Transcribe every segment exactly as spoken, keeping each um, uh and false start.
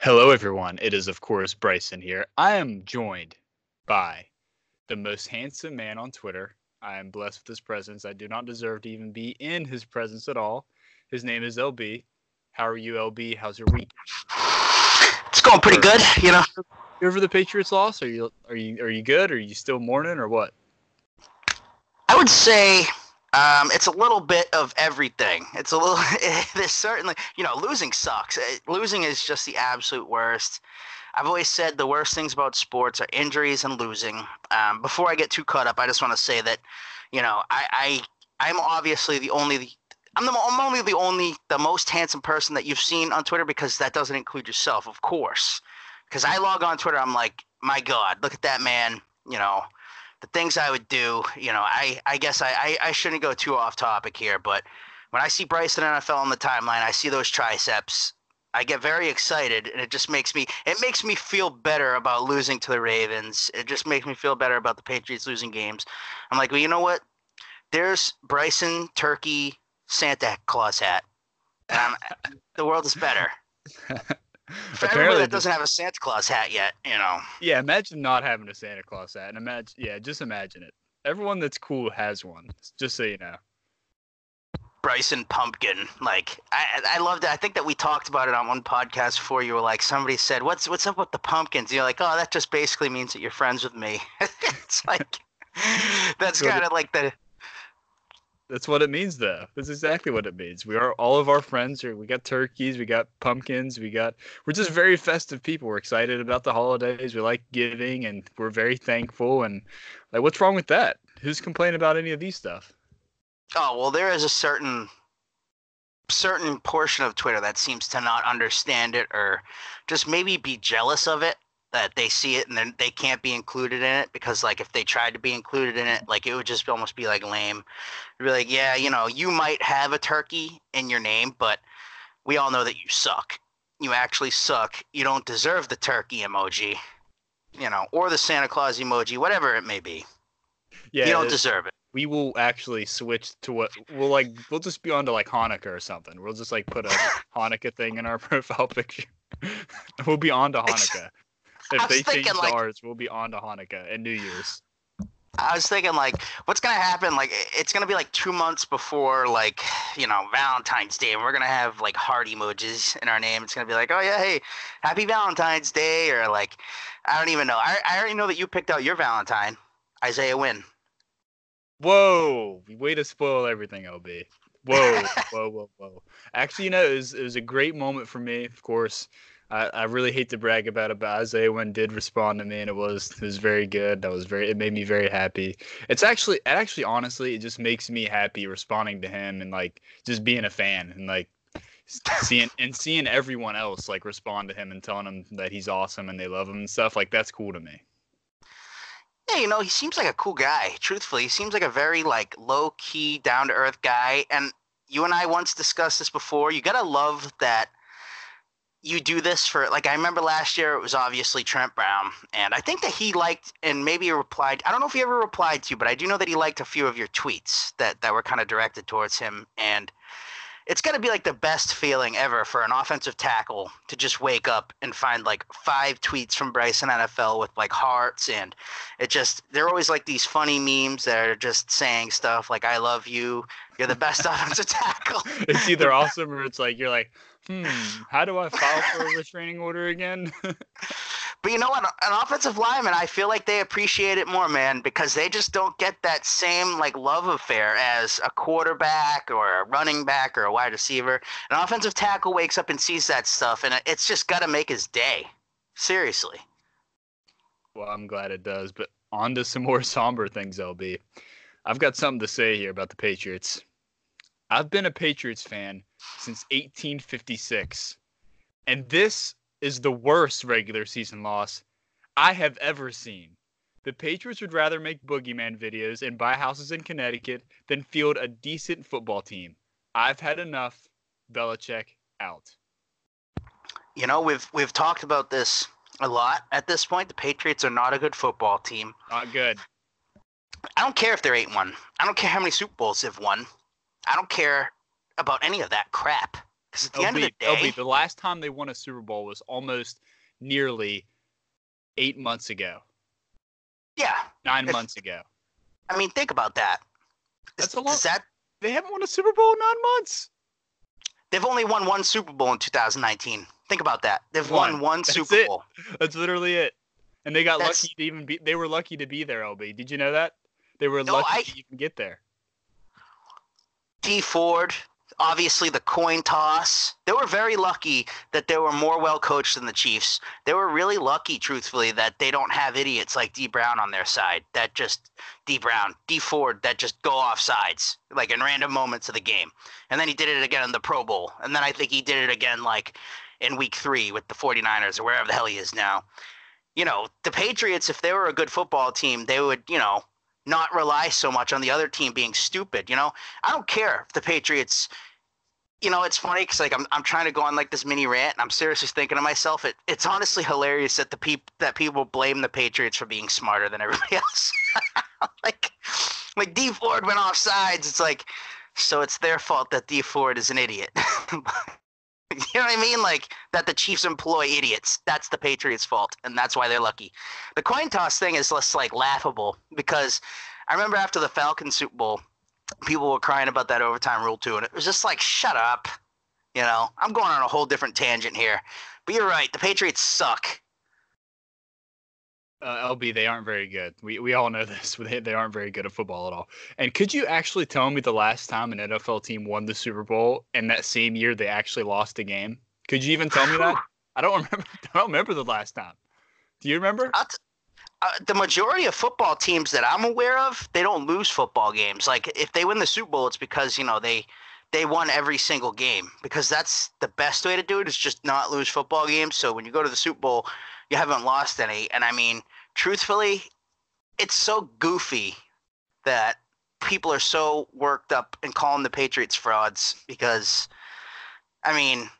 Hello, everyone. It is, of course, Bryson here. I am joined by the most handsome man on Twitter. I am blessed with his presence. I do not deserve to even be in his presence at all. His name is L B. How are you, L B? How's your week? It's going pretty good, you know. You over the Patriots loss? Are you are you are you good? Are you still mourning or what? I would say um, it's a little bit of everything. It's a little. There's certainly, you know, losing sucks. It, losing is just the absolute worst. I've always said the worst things about sports are injuries and losing. Um, before I get too caught up, I just want to say that, you know, I, I I'm obviously the only I'm the I'm only the only the most handsome person that you've seen on Twitter, because that doesn't include yourself, of course. Because I log on Twitter, I'm like, my God, look at that man. You know, the things I would do. You know, I I guess I I, I shouldn't go too off topic here, but when I see Bryson and N F L on the timeline, I see those triceps. I get very excited, and it just makes me – it makes me feel better about losing to the Ravens. It just makes me feel better about the Patriots losing games. I'm like, well, you know what? There's Bryson, Turkey, Santa Claus hat. Um, the world is better. For everybody that doesn't have a Santa Claus hat yet, you know. Yeah, imagine not having a Santa Claus hat. And imagine, yeah, just imagine it. Everyone that's cool has one, just so you know. Bryson Pumpkin, like I, I loved it. I think that we talked about it on one podcast before. You were like, somebody said, "What's what's up with the pumpkins?" And you're like, "Oh, that just basically means that you're friends with me." It's like that's kind of like the. That's what it means, though. That's exactly what it means. We are all of our friends here. We got turkeys, we got pumpkins, we got. We're just very festive people. We're excited about the holidays. We like giving, and we're very thankful. And like, what's wrong with that? Who's complaining about any of these stuff? Oh, well, there is a certain certain portion of Twitter that seems to not understand it, or just maybe be jealous of it, that they see it and then they can't be included in it, because, like, if they tried to be included in it, like, it would just almost be, like, lame. You'd be like, yeah, you know, you might have a turkey in your name, but we all know that you suck. You actually suck. You don't deserve the turkey emoji, you know, or the Santa Claus emoji, whatever it may be. Yeah, you don't deserve it. We will actually switch to what we'll like. We'll just be on to like Hanukkah or something. We'll just like put a Hanukkah thing in our profile picture. We'll be on to Hanukkah. If they change like, ours, we'll be on to Hanukkah and New Year's. I was thinking, like, what's going to happen? Like, it's going to be like two months before, like, you know, Valentine's Day. And we're going to have like heart emojis in our name. It's going to be like, oh, yeah, hey, happy Valentine's Day. Or like, I don't even know. I, I already know that you picked out your Valentine, Isaiah Wynn. Whoa, way to spoil everything, L B. Whoa, whoa, whoa, whoa. Actually, you know, it was, it was a great moment for me, of course. I, I really hate to brag about it, but Isaiah Wynn did respond to me, and it was it was very good. That was very. It made me very happy. It's actually, actually, honestly, it just makes me happy responding to him and, like, just being a fan and, like, seeing and seeing everyone else, like, respond to him and telling him that he's awesome and they love him and stuff. Like, that's cool to me. Yeah, you know, he seems like a cool guy, truthfully. He seems like a very, like, low-key, down-to-earth guy. And you and I once discussed this before. You got to love that you do this for – like, I remember last year it was obviously Trent Brown. And I think that he liked and maybe replied – I don't know if he ever replied to you, but I do know that he liked a few of your tweets that, that were kind of directed towards him. And it's got to be, like, the best feeling ever for an offensive tackle to just wake up and find, like, five tweets from Bryson N F L with, like, hearts and – It just they're always like these funny memes that are just saying stuff like "I love you," "You're the best offensive tackle." It's either awesome or it's like you're like, hmm, how do I file for a restraining order again? But you know what? An offensive lineman, I feel like they appreciate it more, man, because they just don't get that same like love affair as a quarterback or a running back or a wide receiver. An offensive tackle wakes up and sees that stuff, and it's just got to make his day. Seriously. Well, I'm glad it does, but on to some more somber things, L B. I've got something to say here about the Patriots. I've been a Patriots fan since eighteen fifty-six, and this is the worst regular season loss I have ever seen. The Patriots would rather make boogeyman videos and buy houses in Connecticut than field a decent football team. I've had enough. Belichick out. You know, we've we've talked about this a lot at this point. The Patriots are not a good football team. Not good. I don't care if they're eight and one. I don't care how many Super Bowls they've won. I don't care about any of that crap. Because at the L B, end of the day... L B, the last time they won a Super Bowl was almost nearly eight months ago. Yeah. Nine if, months ago. I mean, think about that. That's is, a long, that. They haven't won a Super Bowl in nine months. They've only won one Super Bowl in two thousand nineteen. Think about that. They've one. won one That's Super it. Bowl. That's literally it. And they got That's, lucky to even be... They were lucky to be there, L B. Did you know that? They were no, lucky I, to even get there. Dee Ford, obviously the coin toss. They were very lucky that they were more well-coached than the Chiefs. They were really lucky, truthfully, that they don't have idiots like Dee Brown on their side. That just... Dee Brown, Dee Ford, that just go off sides, like in random moments of the game. And then he did it again in the Pro Bowl. And then I think he did it again, like, in week three with the forty-niners or wherever the hell he is now. You know, the Patriots, if they were a good football team, they would, you know, not rely so much on the other team being stupid. You know, I don't care if the Patriots, you know, it's funny because, like, I'm I'm trying to go on, like, this mini rant, and I'm seriously thinking to myself, it it's honestly hilarious that the peop- that people blame the Patriots for being smarter than everybody else. like, like, Dee Ford went off sides. It's like, so it's their fault that Dee Ford is an idiot. You know what I mean? Like, that the Chiefs employ idiots. That's the Patriots' fault, and that's why they're lucky. The coin toss thing is less, like, laughable because I remember after the Falcons Super Bowl, people were crying about that overtime rule, too, and it was just like, shut up. You know, I'm going on a whole different tangent here. But you're right. The Patriots suck. Uh, L B, they aren't very good. We we all know this. They, they aren't very good at football at all. And could you actually tell me the last time an N F L team won the Super Bowl and that same year they actually lost a game? Could you even tell me that? I don't remember. I don't remember the last time. Do you remember? Uh, the majority of football teams that I'm aware of, they don't lose football games. Like, if they win the Super Bowl, it's because, you know, they they won every single game. Because that's the best way to do it is just not lose football games. So when you go to the Super Bowl, you haven't lost any. And, I mean, truthfully, it's so goofy that people are so worked up and calling the Patriots frauds because, I mean,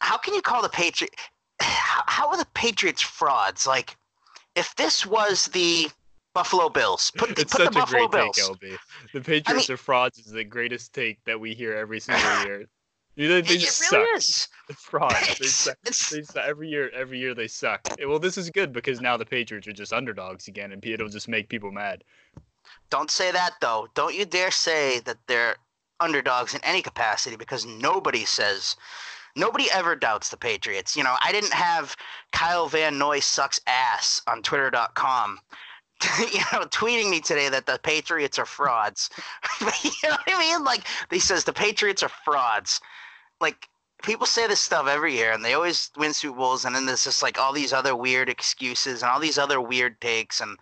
how can you call the Patriots – how are the Patriots frauds? Like, if this was the Buffalo Bills – put the, it's put such the a Buffalo great Bills. Take, L B. The Patriots I mean, are frauds is the greatest take that we hear every single year. They, they it just really suck. Is. The fraud. They suck. They suck. Every year, every year they suck. Well, this is good because now the Patriots are just underdogs again, and it'll just make people mad. Don't say that, though. Don't you dare say that they're underdogs in any capacity because nobody says – nobody ever doubts the Patriots. You know, I didn't have Kyle Van Noy sucks ass on Twitter dot com. You know, tweeting me today that the Patriots are frauds. You know what I mean? Like, he says the Patriots are frauds. Like, people say this stuff every year, and they always win Super Bowls, and then there's just, like, all these other weird excuses and all these other weird takes. And,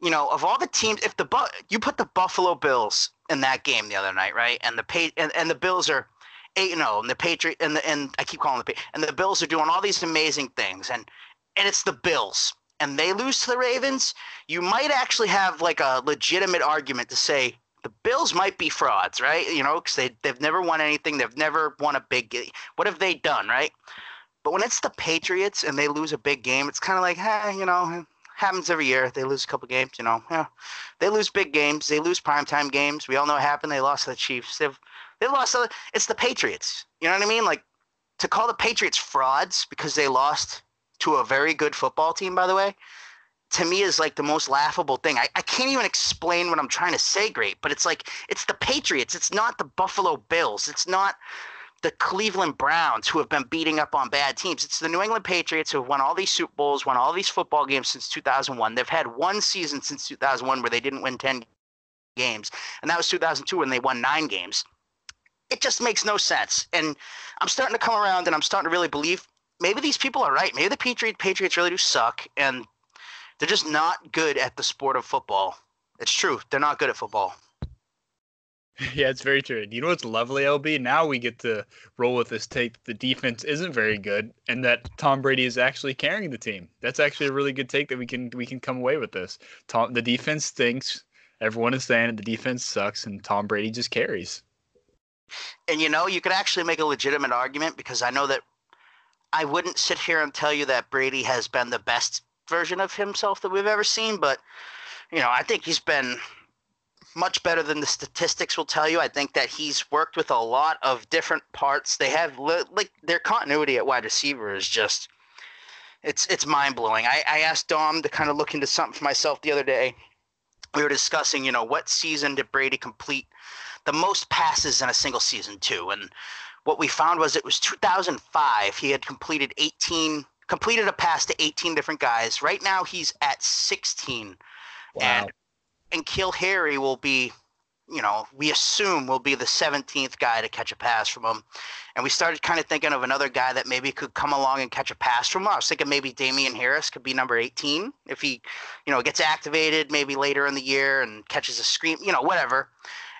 you know, of all the teams, if the Bu- you put the Buffalo Bills in that game the other night, right? And the pa- and, and the Bills are eight and oh, and the Patriots, and, the, and I keep calling the and the Bills are doing all these amazing things, and and it's the Bills. And they lose to the Ravens, you might actually have, like, a legitimate argument to say the Bills might be frauds, right? You know, because they, they've never won anything. They've never won a big game. What have they done, right? But when it's the Patriots and they lose a big game, it's kind of like, hey, you know, happens every year. They lose a couple games, you know. Yeah. They lose big games. They lose primetime games. We all know what happened. They lost to the Chiefs. They've, they've lost to the, it's the Patriots. You know what I mean? Like, to call the Patriots frauds because they lost – to a very good football team, by the way, to me is, like, the most laughable thing. I, I can't even explain what I'm trying to say great, but it's like it's the Patriots. It's not the Buffalo Bills. It's not the Cleveland Browns who have been beating up on bad teams. It's the New England Patriots who have won all these Super Bowls, won all these football games since two thousand one. They've had one season since two thousand one where they didn't win ten games, and that was two thousand two when they won nine games. It just makes no sense. And I'm starting to come around, and I'm starting to really believe – maybe these people are right. Maybe the Patriot, Patriots really do suck, and they're just not good at the sport of football. It's true. They're not good at football. Yeah, it's very true. You know what's lovely, L B? Now we get to roll with this take that the defense isn't very good and that Tom Brady is actually carrying the team. That's actually a really good take that we can we can come away with this. Tom, the defense stinks. Everyone is saying the defense sucks, and Tom Brady just carries. And, you know, you could actually make a legitimate argument, because I know that I wouldn't sit here and tell you that Brady has been the best version of himself that we've ever seen, but, you know, I think he's been much better than the statistics will tell you. I think that he's worked with a lot of different parts. They have li- like their continuity at wide receiver is just it's it's mind blowing. I, I asked Dom to kind of look into something for myself the other day. We were discussing, you know, what season did Brady complete the most passes in a single season to? And what we found was it was two thousand five. He had completed eighteen completed a pass to eighteen different guys. Right now he's at sixteen. Wow. And N'Keal Harry will be, you know, we assume will be the seventeenth guy to catch a pass from him. And we started kind of thinking of another guy that maybe could come along and catch a pass from him. I was thinking maybe Damian Harris could be number eighteen if he, you know, gets activated maybe later in the year and catches a screen, you know, whatever.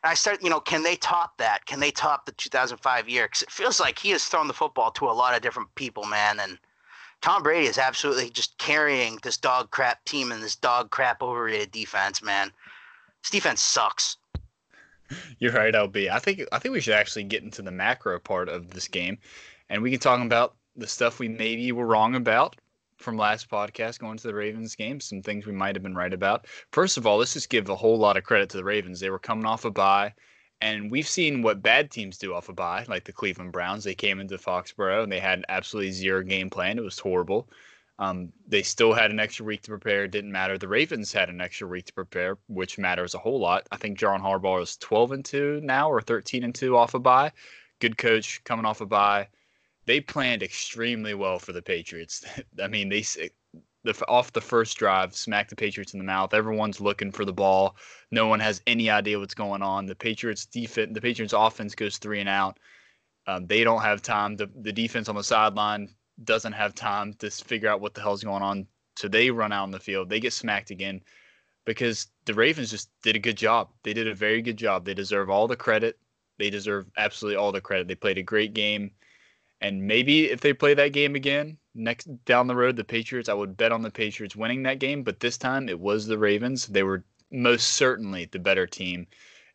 And I started, you know, can they top that? Can they top the two thousand five year? Because it feels like he has thrown the football to a lot of different people, man. And Tom Brady is absolutely just carrying this dog crap team and this dog crap overrated defense, man. This defense sucks. You're right, L B. I think I think we should actually get into the macro part of this game, and we can talk about the stuff we maybe were wrong about from last podcast going to the Ravens game, some things we might have been right about. First of all, let's just give a whole lot of credit to the Ravens. They were coming off a bye. And we've seen what bad teams do off a bye, like the Cleveland Browns. They came into Foxborough, and they had absolutely zero game plan. It was horrible. Um, they still had an extra week to prepare. It didn't matter. The Ravens had an extra week to prepare, which matters a whole lot. I think John Harbaugh is twelve and two now or thirteen and two off a bye. Good coach coming off a bye. They planned extremely well for the Patriots. I mean, they the, off the first drive, smacked the Patriots in the mouth. Everyone's looking for the ball. No one has any idea what's going on. The Patriots defense, the Patriots offense goes three and out. Um, they don't have time. The, the defense on the sideline doesn't have time to figure out what the hell's going on. So they run out on the field. They get smacked again because the Ravens just did a good job. They did a very good job. They deserve all the credit. They deserve absolutely all the credit. They played a great game. And maybe if they play that game again next down the road, the Patriots, I would bet on the Patriots winning that game. But this time it was the Ravens. They were most certainly the better team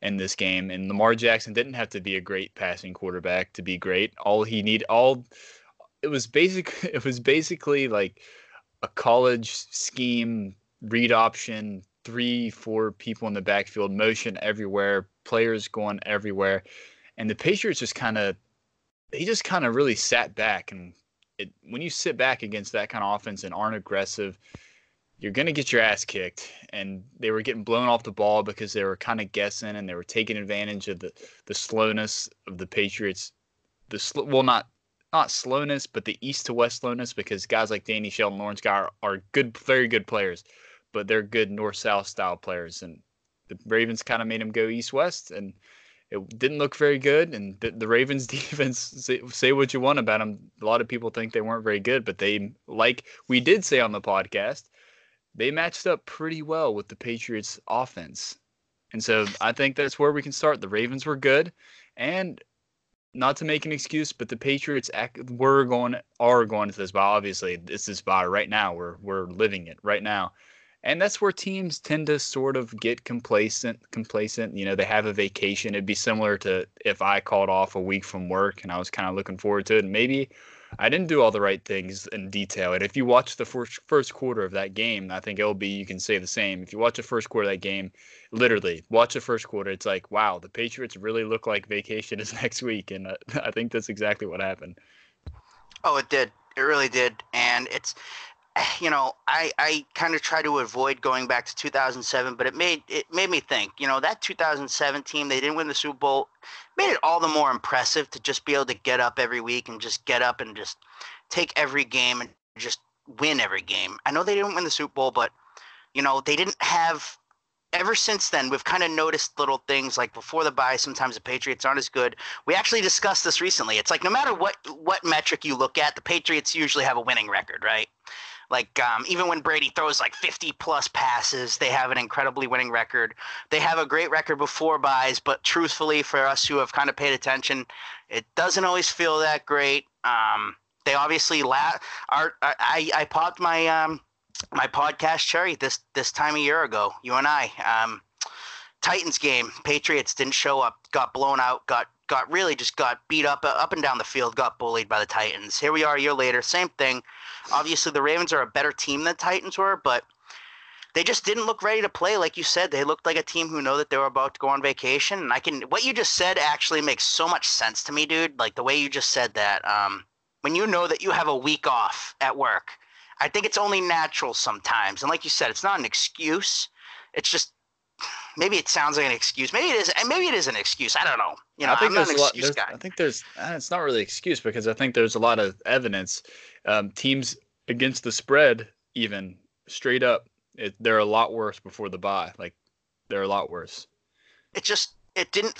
in this game. And Lamar Jackson didn't have to be a great passing quarterback to be great. All he need, all it was basic. It was basically like a college scheme, read option, three, four people in the backfield, motion everywhere, players going everywhere. And the Patriots just kind of, he just kind of really sat back. And it, when you sit back against that kind of offense and aren't aggressive, you're going to get your ass kicked. And they were getting blown off the ball because they were kind of guessing, and they were taking advantage of the, the slowness of the Patriots. The sl- Well, not not slowness, but the east to west slowness, because guys like Danny Shelton, Lawrence Guy are, are good, very good players, but they're good north-south style players. And the Ravens kind of made them go east-west, and it didn't look very good, and the, the Ravens' defense, say, say what you want about them. A lot of people think they weren't very good, but they, like we did say on the podcast, they matched up pretty well with the Patriots' offense. And so I think that's where we can start. The Ravens were good, and not to make an excuse, but the Patriots act, were going, are going to this bye. Obviously, it's this bye right now. We're, we're living it right now. And that's where teams tend to sort of get complacent. Complacent, you know, they have a vacation. It'd be similar to if I called off a week from work and I was kind of looking forward to it. And maybe I didn't do all the right things in detail. And if you watch the first, first quarter of that game, I think L B, you can say the same. If you watch the first quarter of that game, literally watch the first quarter, it's like, wow, the Patriots really look like vacation is next week. And uh, I think that's exactly what happened. Oh, it did. It really did. And it's, you know, I, I kind of try to avoid going back to two thousand seven, but it made it made me think, you know, that two thousand seven team, they didn't win the Super Bowl, made it all the more impressive to just be able to get up every week and just get up and just take every game and just win every game. I know they didn't win the Super Bowl, but, you know, they didn't have – ever since then, we've kind of noticed little things like before the bye, sometimes the Patriots aren't as good. We actually discussed this recently. It's like no matter what, what metric you look at, the Patriots usually have a winning record, right? Like, um, even when Brady throws like fifty plus passes, they have an incredibly winning record. They have a great record before buys, but truthfully, for us who have kind of paid attention, it doesn't always feel that great. Um, they obviously la- are, are, I, I popped my, um, my podcast cherry this, this time a year ago, you and I, um, Titans game, Patriots didn't show up, got blown out, got, got really just got beat up, uh, up and down the field, got bullied by the Titans. Here we are a year later, same thing. Obviously, the Ravens are a better team than the Titans were, but they just didn't look ready to play. Like you said, they looked like a team who know that they were about to go on vacation. And I can, what you just said actually makes so much sense to me, dude. Like the way you just said that, um, when you know that you have a week off at work, I think it's only natural sometimes. And like you said, it's not an excuse. It's just, maybe it sounds like an excuse. Maybe it is. And maybe it is an excuse. I don't know. You know, I think I'm there's not an excuse lot, there's, guy. I think there's, it's not really an excuse because I think there's a lot of evidence. Um, teams against the spread, even straight up, it, they're a lot worse before the bye. Like they're a lot worse. It just, it didn't,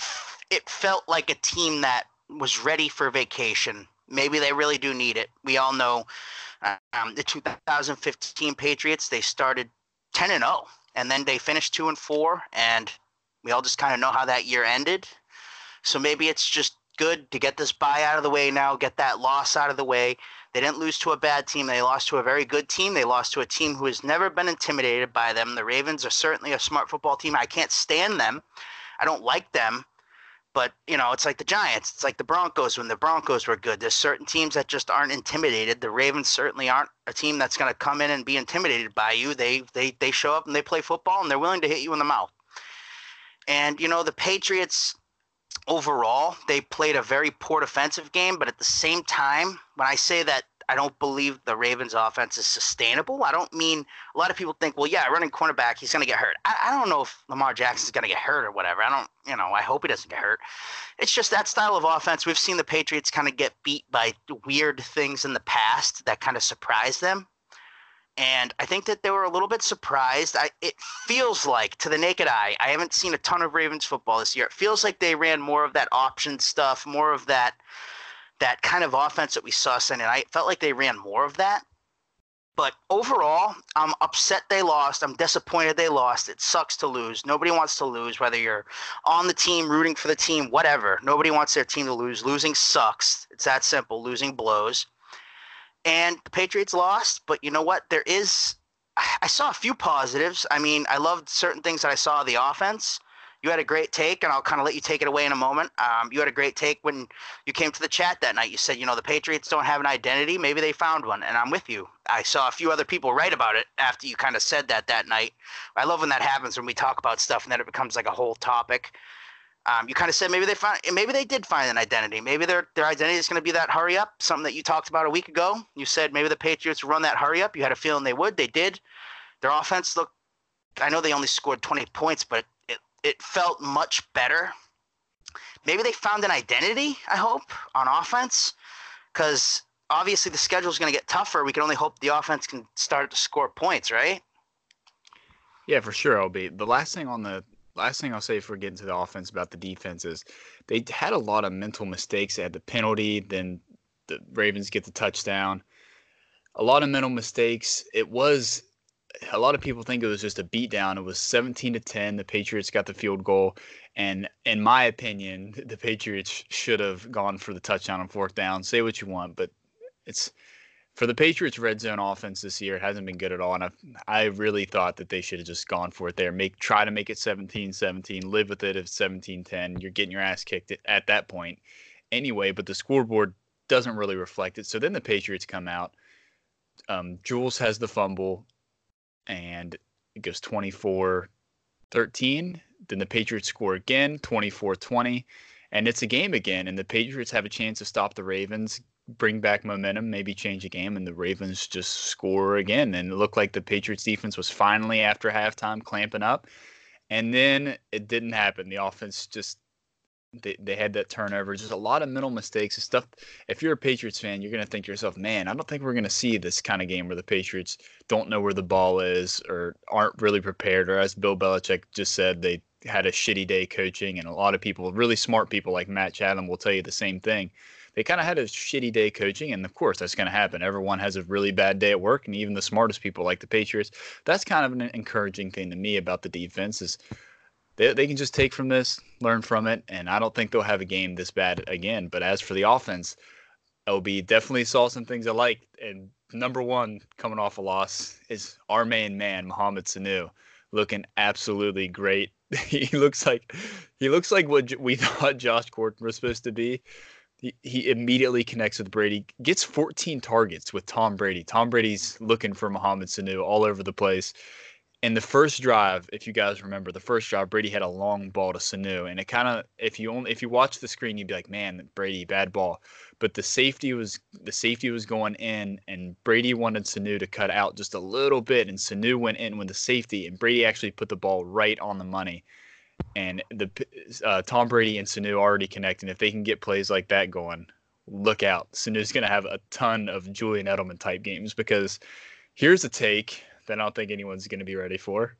it felt like a team that was ready for vacation. Maybe they really do need it. We all know um, the two thousand fifteen Patriots, they started ten and oh. And then they finished two and four, and we all just kind of know how that year ended. So maybe it's just good to get this bye out of the way now, get that loss out of the way. They didn't lose to a bad team. They lost to a very good team. They lost to a team who has never been intimidated by them. The Ravens are certainly a smart football team. I can't stand them. I don't like them. But, you know, it's like the Giants. It's like the Broncos when the Broncos were good. There's certain teams that just aren't intimidated. The Ravens certainly aren't a team that's going to come in and be intimidated by you. They, they they show up and they play football, and they're willing to hit you in the mouth. And, you know, the Patriots overall, they played a very poor defensive game. But at the same time, when I say that I don't believe the Ravens' offense is sustainable, I don't mean – a lot of people think, well, yeah, running cornerback, he's going to get hurt. I, I don't know if Lamar Jackson's going to get hurt or whatever. I don't – you know, I hope he doesn't get hurt. It's just that style of offense. We've seen the Patriots kind of get beat by weird things in the past that kind of surprised them. And I think that they were a little bit surprised. I, it feels like, to the naked eye, I haven't seen a ton of Ravens football this year. It feels like they ran more of that option stuff, more of that – that kind of offense that we saw Sunday night. I felt like they ran more of that. But overall, I'm upset they lost. I'm disappointed they lost. It sucks to lose. Nobody wants to lose, whether you're on the team, rooting for the team, whatever. Nobody wants their team to lose. Losing sucks. It's that simple. Losing blows. And the Patriots lost, but you know what? There is – I saw a few positives. I mean, I loved certain things that I saw of the offense. You had a great take, and I'll kind of let you take it away in a moment. Um, you had a great take when you came to the chat that night. You said, you know, the Patriots don't have an identity. Maybe they found one, and I'm with you. I saw a few other people write about it after you kind of said that that night. I love when that happens when we talk about stuff and then it becomes like a whole topic. Um, you kind of said maybe they found, maybe they did find an identity. Maybe their their identity is going to be that hurry up, something that you talked about a week ago. You said maybe the Patriots run that hurry up. You had a feeling they would. They did. Their offense looked – I know they only scored twenty points, but – it felt much better. Maybe they found an identity, I hope, on offense, because obviously the schedule is going to get tougher. We can only hope the offense can start to score points, right? Yeah, for sure, L B. The last thing on the last thing I'll say before getting to the offense about the defense is they had a lot of mental mistakes. They had the penalty, then the Ravens get the touchdown. A lot of mental mistakes. It was. A lot of people think it was just a beatdown. It was seventeen to ten. The Patriots got the field goal. And in my opinion, the Patriots should have gone for the touchdown on fourth down. Say what you want, but it's for the Patriots red zone offense this year. It hasn't been good at all. And I, I really thought that they should have just gone for it there. Make, try to make it seventeen seventeen, live with it. If it's seventeen ten, you're getting your ass kicked at that point anyway, but the scoreboard doesn't really reflect it. So then the Patriots come out. Um, Jules has the fumble. And it goes twenty-four thirteen. Then the Patriots score again, twenty-four twenty. And it's a game again. And the Patriots have a chance to stop the Ravens, bring back momentum, maybe change the game. And the Ravens just score again. And it looked like the Patriots defense was finally, after halftime, clamping up. And then it didn't happen. The offense just, they, they had that turnover. Just a lot of mental mistakes and stuff. If you're a Patriots fan, you're going to think to yourself, man, I don't think we're going to see this kind of game where the Patriots don't know where the ball is or aren't really prepared. Or as Bill Belichick just said, they had a shitty day coaching. And a lot of people, really smart people like Matt Chatham, will tell you the same thing. they kind of had a shitty day coaching, and of course that's going to happen. Everyone has a really bad day at work, and even the smartest people like the Patriots. That's kind of an encouraging thing to me about the defense is they, they can just take from this, learn from it, and I don't think they'll have a game this bad again. But as for the offense, L B definitely saw some things I liked, and number one, coming off a loss, is our main man, Mohamed Sanu, looking absolutely great. He looks like he looks like what we thought Josh Gordon was supposed to be. He, he immediately connects with Brady, gets fourteen targets with Tom Brady. Tom Brady's looking for Mohamed Sanu all over the place. And the first drive, if you guys remember, the first drive, Brady had a long ball to Sanu. And it kind of, if you only if you watch the screen, you'd be like, man, Brady, bad ball. But the safety was the safety was going in, and Brady wanted Sanu to cut out just a little bit. And Sanu went in with the safety, and Brady actually put the ball right on the money. And the uh, Tom Brady and Sanu already connecting. If they can get plays like that going, look out. Sanu's going to have a ton of Julian Edelman type games, because here's a take that I don't think anyone's going to be ready for.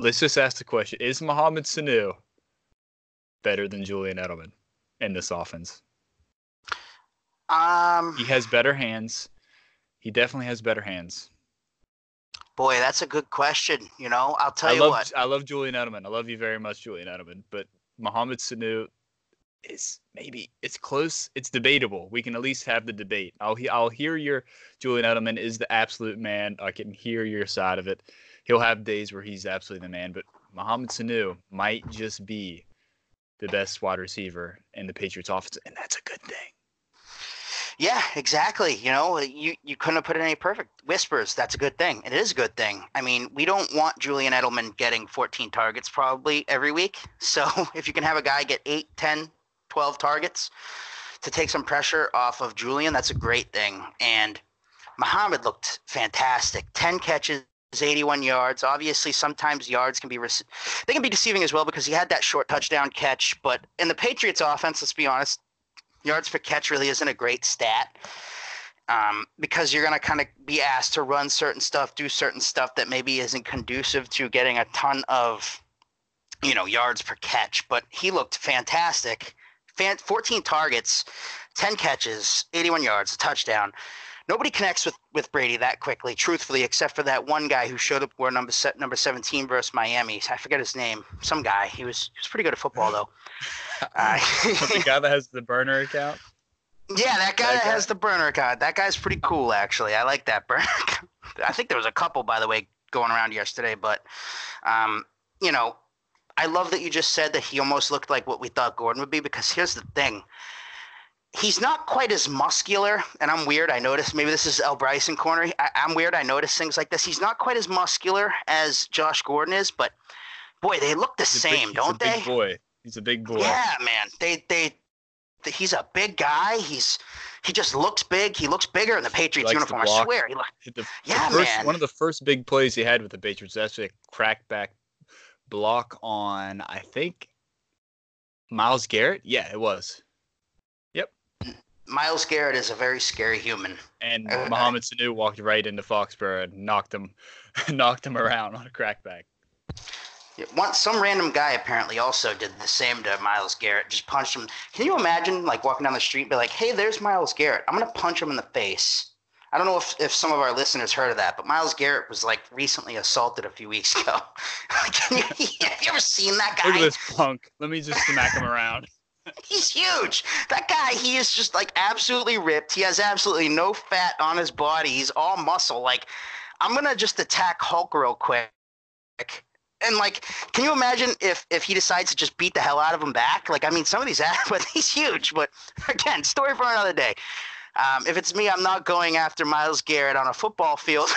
Let's just ask the question, is Mohamed Sanu better than Julian Edelman in this offense? Um, he has better hands. He definitely has better hands. Boy, that's a good question. You know, I'll tell I you love, what. I love Julian Edelman. I love you very much, Julian Edelman. But Mohamed Sanu is maybe – it's close. It's debatable. We can at least have the debate. I'll I'll hear your – Julian Edelman is the absolute man. I can hear your side of it. He'll have days where he's absolutely the man. But Mohamed Sanu might just be the best wide receiver in the Patriots offense, and that's a good thing. Yeah, exactly. You know, you, you couldn't have put it any perfect. Whispers, that's a good thing. It is a good thing. I mean, we don't want Julian Edelman getting fourteen targets probably every week. So if you can have a guy get eight, ten, twelve targets to take some pressure off of Julian, that's a great thing. And Mohamed looked fantastic. ten catches, eighty-one yards. Obviously, sometimes yards can be rec- – they can be deceiving as well, because he had that short touchdown catch. But in the Patriots offense, let's be honest, yards per catch really isn't a great stat, um, because you're going to kind of be asked to run certain stuff, do certain stuff that maybe isn't conducive to getting a ton of, you know, yards per catch. But he looked fantastic. Fan- fourteen targets, ten catches, eighty-one yards, a touchdown. Nobody connects with, with Brady that quickly, truthfully, except for that one guy who showed up for number set, number seventeen versus Miami. I forget his name. Some guy. He was he was pretty good at football, though. Uh, the guy that has the burner account? Yeah, that guy that, that guy. has the burner account. That guy's pretty cool, actually. I like that burner account. I think there was a couple, by the way, going around yesterday. But, um, you know, I love that you just said that he almost looked like what we thought Gordon would be, because here's the thing. He's not quite as muscular, and I'm weird. I noticed maybe this is L. Bryson corner. I, I'm weird. I notice things like this. He's not quite as muscular as Josh Gordon is, but boy, they look the he's same, big, don't he's they? Big boy, he's a big boy. Yeah, man. They, they, they he's a big guy. He's he just looks big. He looks bigger in the Patriots uniform. I swear, he looks. The, yeah, the first, man. One of the first big plays he had with the Patriots, that's a crackback block on, I think, Myles Garrett. Yeah, it was. Myles Garrett is a very scary human. And uh, Mohamed Sanu walked right into Foxborough and knocked him knocked him around on a crackback. One, some random guy apparently also did the same to Myles Garrett, just punched him. Can you imagine, like, walking down the street and be like, hey, there's Myles Garrett. I'm going to punch him in the face. I don't know if, if some of our listeners heard of that, but Myles Garrett was, like, recently assaulted a few weeks ago. Can you, have you ever seen that guy? Look at this punk. Let me just smack him around. He's huge. That guy, he is just, like, absolutely ripped. He has absolutely no fat on his body. He's all muscle. Like, I'm going to just attack Hulk real quick. And, like, can you imagine if, if he decides to just beat the hell out of him back? Like, I mean, some of these athletes, he's huge. But, again, story for another day. Um, if it's me, I'm not going after Myles Garrett on a football field.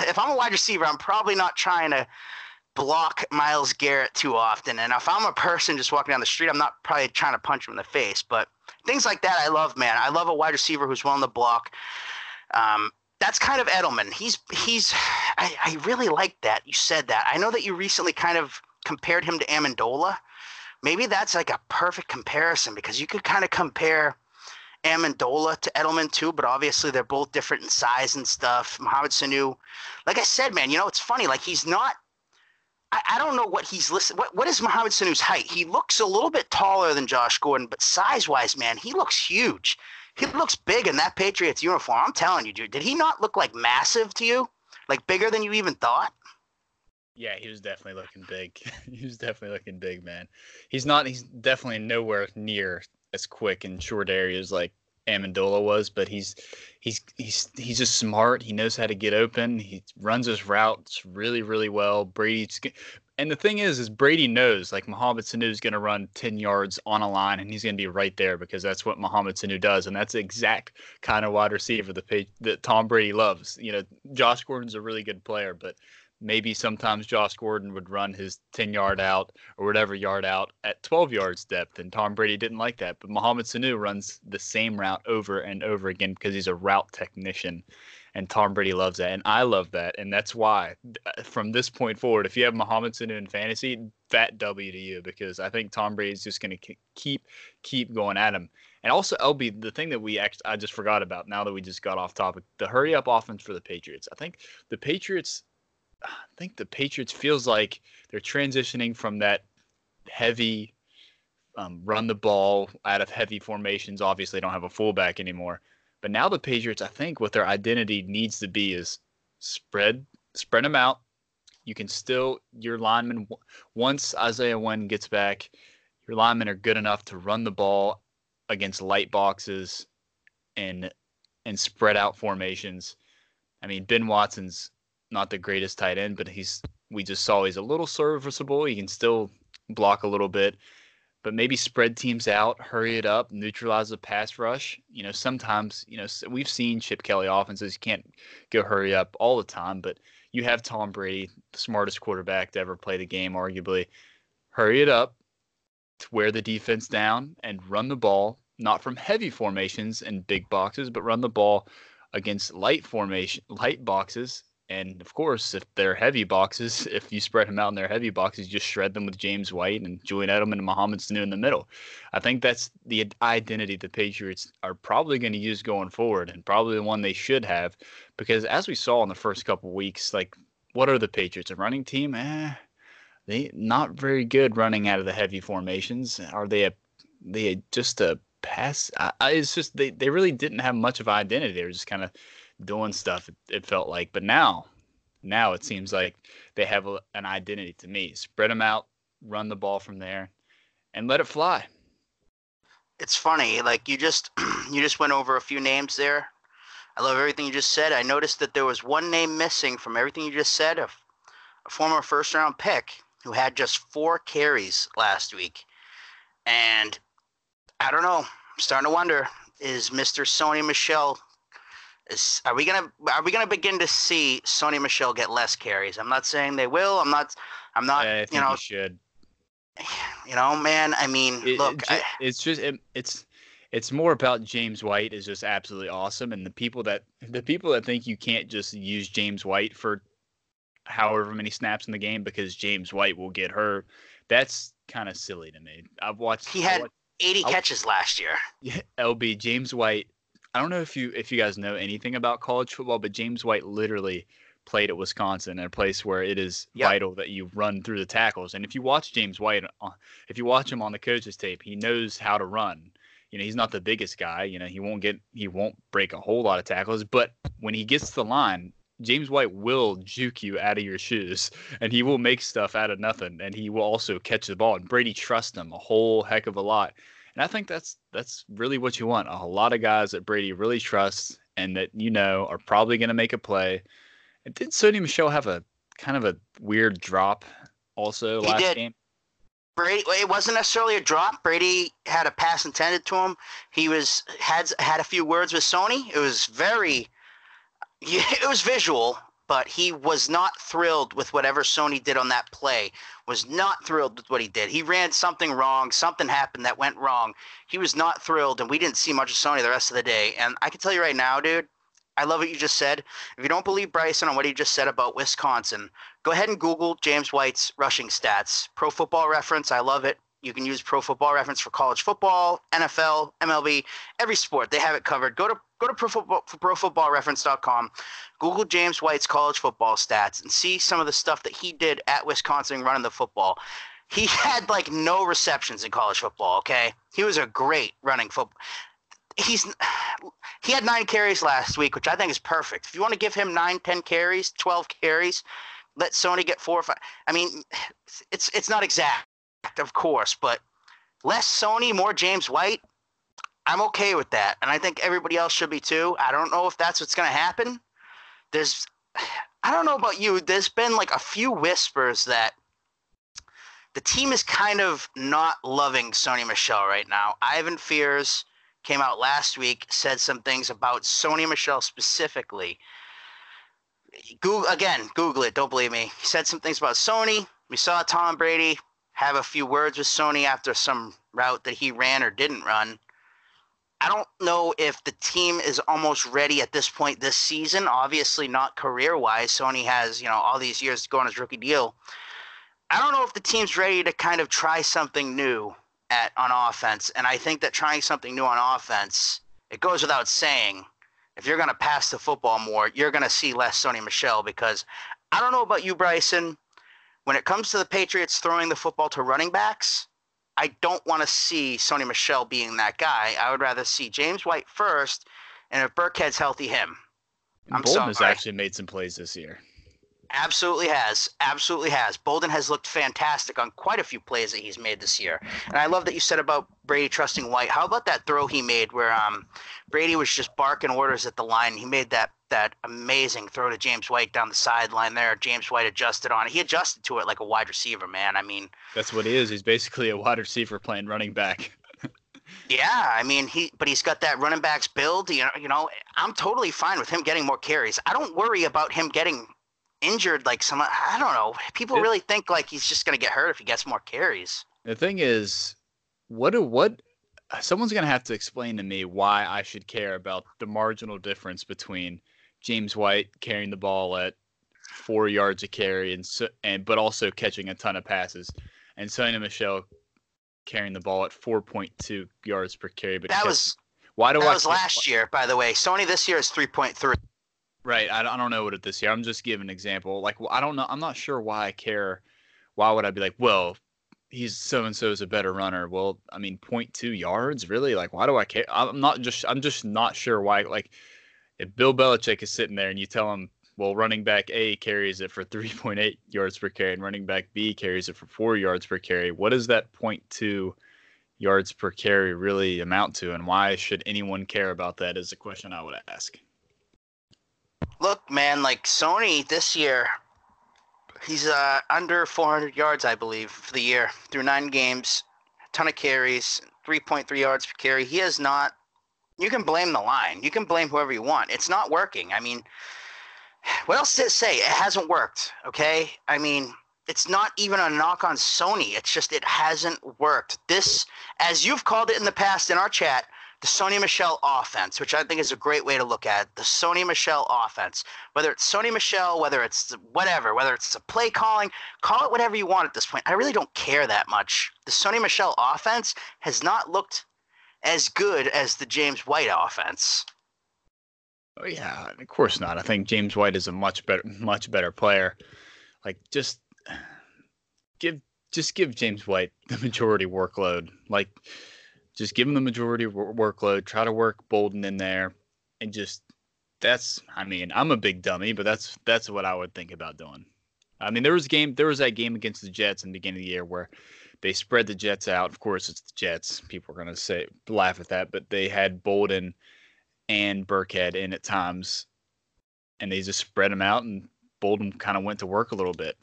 If I'm a wide receiver, I'm probably not trying to block Myles Garrett too often, and if I'm a person just walking down the street, I'm not probably trying to punch him in the face. But things like that, I love, man. I love a wide receiver who's willing to block. Um, that's kind of Edelman. He's he's. I, I really like that you said that. I know that you recently kind of compared him to Amendola. Maybe that's like a perfect comparison, because you could kind of compare Amendola to Edelman too, but obviously they're both different in size and stuff. Mohamed Sanu, like I said, man. You know, it's funny. Like he's not. I, I don't know what he's listed. What, what is Mohamed Sanu's height? He looks a little bit taller than Josh Gordon, but size-wise, man, he looks huge. He looks big in that Patriots uniform. I'm telling you, dude, did he not look like massive to you? Like bigger than you even thought? Yeah, he was definitely looking big. He was definitely looking big, man. He's not. He's definitely nowhere near as quick in short areas like Amendola was, but he's he's he's he's just smart. He knows how to get open. He runs his routes really, really well. Brady's and the thing is, is Brady knows like Mohamed Sanu is going to run ten yards on a line, and he's going to be right there because that's what Mohamed Sanu does, and that's the exact kind of wide receiver the that Tom Brady loves. You know, Josh Gordon's a really good player, but maybe sometimes Josh Gordon would run his ten-yard out or whatever yard out at twelve yards depth, and Tom Brady didn't like that. But Mohamed Sanu runs the same route over and over again because he's a route technician, and Tom Brady loves that, and I love that, and that's why from this point forward, if you have Mohamed Sanu in fantasy, fat W to you, because I think Tom Brady's just going to keep keep going at him. And also, L B, the thing that we actually, I just forgot about now that we just got off topic, the hurry-up offense for the Patriots. I think the Patriots – I think the Patriots feels like they're transitioning from that heavy um, run the ball out of heavy formations. Obviously, don't have a fullback anymore. But now the Patriots, I think, what their identity needs to be is spread spread them out. You can still your linemen. Once Isaiah Wynn gets back, your linemen are good enough to run the ball against light boxes and and spread out formations. I mean, Ben Watson's not the greatest tight end, but he's we just saw he's a little serviceable. He can still block a little bit, but maybe spread teams out, hurry it up, neutralize the pass rush. You know, sometimes, you know, we've seen Chip Kelly offenses. You can't go hurry up all the time, but you have Tom Brady, the smartest quarterback to ever play the game, arguably. Hurry it up, to wear the defense down, and run the ball, not from heavy formations and big boxes, but run the ball against light formation, light boxes. And, of course, if they're heavy boxes, if you spread them out in their heavy boxes, just shred them with James White and Julian Edelman and Mohamed Sanu in the middle. I think that's the identity the Patriots are probably going to use going forward, and probably the one they should have, because as we saw in the first couple weeks, like, what are the Patriots? A running team? Eh, they not very good running out of the heavy formations. Are they a, they just a pass? I, I, it's just they, they really didn't have much of an identity. They were just kind of doing stuff, it felt like. But now, now it seems like they have a, an identity to me. Spread them out, run the ball from there, and let it fly. It's funny. Like, you just you just went over a few names there. I love everything you just said. I noticed that there was one name missing from everything you just said, a, a former first-round pick who had just four carries last week. And I don't know. I'm starting to wonder, is Mister Sony Michel – Is, are we gonna are we gonna begin to see Sony Michel get less carries? I'm not saying they will. I'm not. I'm not. I think you know. You should. You know, man. I mean, it, look. It, I, it's just it, it's it's more about James White is just absolutely awesome, and the people that the people that think you can't just use James White for however many snaps in the game because James White will get hurt. That's kind of silly to me. I've watched. He had watched, eighty I, catches last year. Yeah, L B James White. I don't know if you if you guys know anything about college football, but James White literally played at Wisconsin, a place where it is yep. vital that you run through the tackles. And if you watch James White, if you watch him on the coach's tape, he knows how to run. You know, he's not the biggest guy. You know, he won't get he won't break a whole lot of tackles, but when he gets to the line, James White will juke you out of your shoes, and he will make stuff out of nothing, and he will also catch the ball. And Brady trusts him a whole heck of a lot. And I think that's that's really what you want. A lot of guys that Brady really trusts and that, you know, are probably going to make a play. And did Sony Michel have a kind of a weird drop also he last did. game? Brady, it wasn't necessarily a drop. Brady had a pass intended to him. He was had had a few words with Sony. It was very – it was visual, but he was not thrilled with whatever Sony did on that play. Was not thrilled with what he did. He ran something wrong. Something happened that went wrong. He was not thrilled, and we didn't see much of Sony the rest of the day. And I can tell you right now, dude, I love what you just said. If you don't believe Bryson on what he just said about Wisconsin, go ahead and Google James White's rushing stats. Pro Football Reference, I love it. You can use Pro Football Reference for college football, N F L, M L B, every sport. They have it covered. Go to go to pro football reference dot com, Google James White's college football stats, and see some of the stuff that he did at Wisconsin running the football. He had, like, no receptions in college football, okay? He was a great running football. He's He had nine carries last week, which I think is perfect. If you want to give him nine, ten carries, twelve carries, let Sony get four or five. I mean, it's it's not exact, of course, but less Sony, more James White, I'm okay with that. And I think everybody else should be too. I don't know if that's what's going to happen. There's – I don't know about you. There's been, like, a few whispers that the team is kind of not loving Sony Michel right now. Ivan Fears came out last week, said some things about Sony Michel specifically. Google, again, Google it. Don't believe me. He said some things about Sony. We saw Tom Brady have a few words with Sony after some route that he ran or didn't run. I don't know if the team is almost ready at this point this season. Obviously not career-wise. Sony has, you know, all these years to go on his rookie deal. I don't know if the team's ready to kind of try something new at on offense. And I think that trying something new on offense, it goes without saying, if you're going to pass the football more, you're going to see less Sony Michel, because I don't know about you, Bryson. When it comes to the Patriots throwing the football to running backs, I don't want to see Sony Michel being that guy. I would rather see James White first, and if Burkhead's healthy, him. And I'm Bolden has actually made some plays this year. Absolutely has. Absolutely has. Bolden has looked fantastic on quite a few plays that he's made this year. And I love that you said about Brady trusting White. How about that throw he made where um, Brady was just barking orders at the line? He made that that amazing throw to James White down the sideline there. James White adjusted on it. He adjusted to it like a wide receiver, man. I mean, that's what he is. He's basically a wide receiver playing running back. Yeah, I mean, he, but he's got that running back's build. You know, you know, I'm totally fine with him getting more carries. I don't worry about him getting injured like some, I don't know. People really think like he's just going to get hurt if he gets more carries. The thing is, what do what someone's going to have to explain to me why I should care about the marginal difference between James White carrying the ball at four yards a carry and and but also catching a ton of passes, and Sony Michel carrying the ball at four point two yards per carry. But that was why do that I was last play? year, by the way. Sony this year is three point three. Right. I, I don't know what it this year. I'm just giving an example. Like, I don't know. I'm not sure why I care. Why would I be like, well, he's so-and-so is a better runner. Well, I mean, point two yards, really? Like, why do I care? I'm not just I'm just not sure why. Like, if Bill Belichick is sitting there and you tell him, well, running back A carries it for three point eight yards per carry and running back B carries it for four yards per carry, what does that point two yards per carry really amount to? And why should anyone care about that is the question I would ask. Look, man, like Sony this year, he's uh, under four hundred yards, I believe, for the year through nine games, a ton of carries, three point three yards per carry. He has not – you can blame the line. You can blame whoever you want. It's not working. I mean, what else did it say? It hasn't worked, okay? I mean, it's not even a knock on Sony. It's just it hasn't worked. This, as you've called it in the past in our chat, the Sony Michel offense, which I think is a great way to look at it, the Sony Michel offense, whether it's Sony Michel, whether it's whatever, whether it's the play calling, call it whatever you want at this point. I really don't care that much. The Sony Michel offense has not looked as good as the James White offense. Oh, yeah, of course not. I think James White is a much better, much better player. Like, just give, just give James White the majority workload. Like, just give him the majority of workload, try to work Bolden in there, and just that's – I mean, I'm a big dummy, but that's that's what I would think about doing. I mean, there was a game, there was that game against the Jets in the beginning of the year where they spread the Jets out. Of course, it's the Jets. People are going to say laugh at that, but they had Bolden and Burkhead in at times, and they just spread them out, and Bolden kind of went to work a little bit.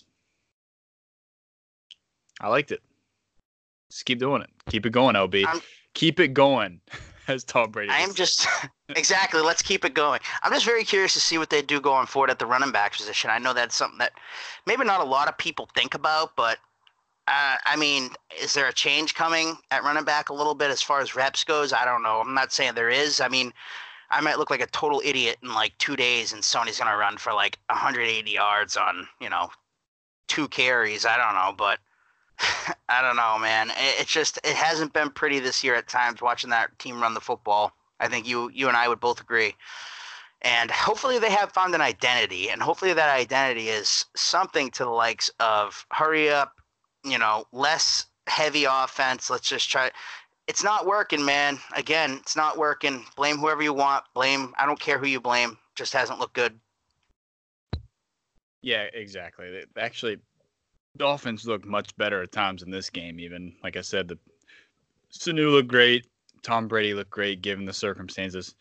I liked it. Just keep doing it. Keep it going, L B. I'm- Keep it going, as Tom Brady. I'm just – exactly. Let's keep it going. I'm just very curious to see what they do going forward at the running back position. I know that's something that maybe not a lot of people think about, but, uh, I mean, is there a change coming at running back a little bit as far as reps goes? I don't know. I'm not saying there is. I mean, I might look like a total idiot in like two days and Sony's going to run for like one hundred eighty yards on, you know, two carries. I don't know, but I don't know, man. It, it's just it hasn't been pretty this year at times watching that team run the football. I think you you and I would both agree. And hopefully they have found an identity, and hopefully that identity is something to the likes of hurry up, you know, less heavy offense. Let's just try. It's not working, man. Again, it's not working. Blame whoever you want. Blame. I don't care who you blame. Just hasn't looked good. Yeah, exactly. Actually, Dolphins look much better at times in this game. Even like I said, the Sanu looked great. Tom Brady looked great given the circumstances.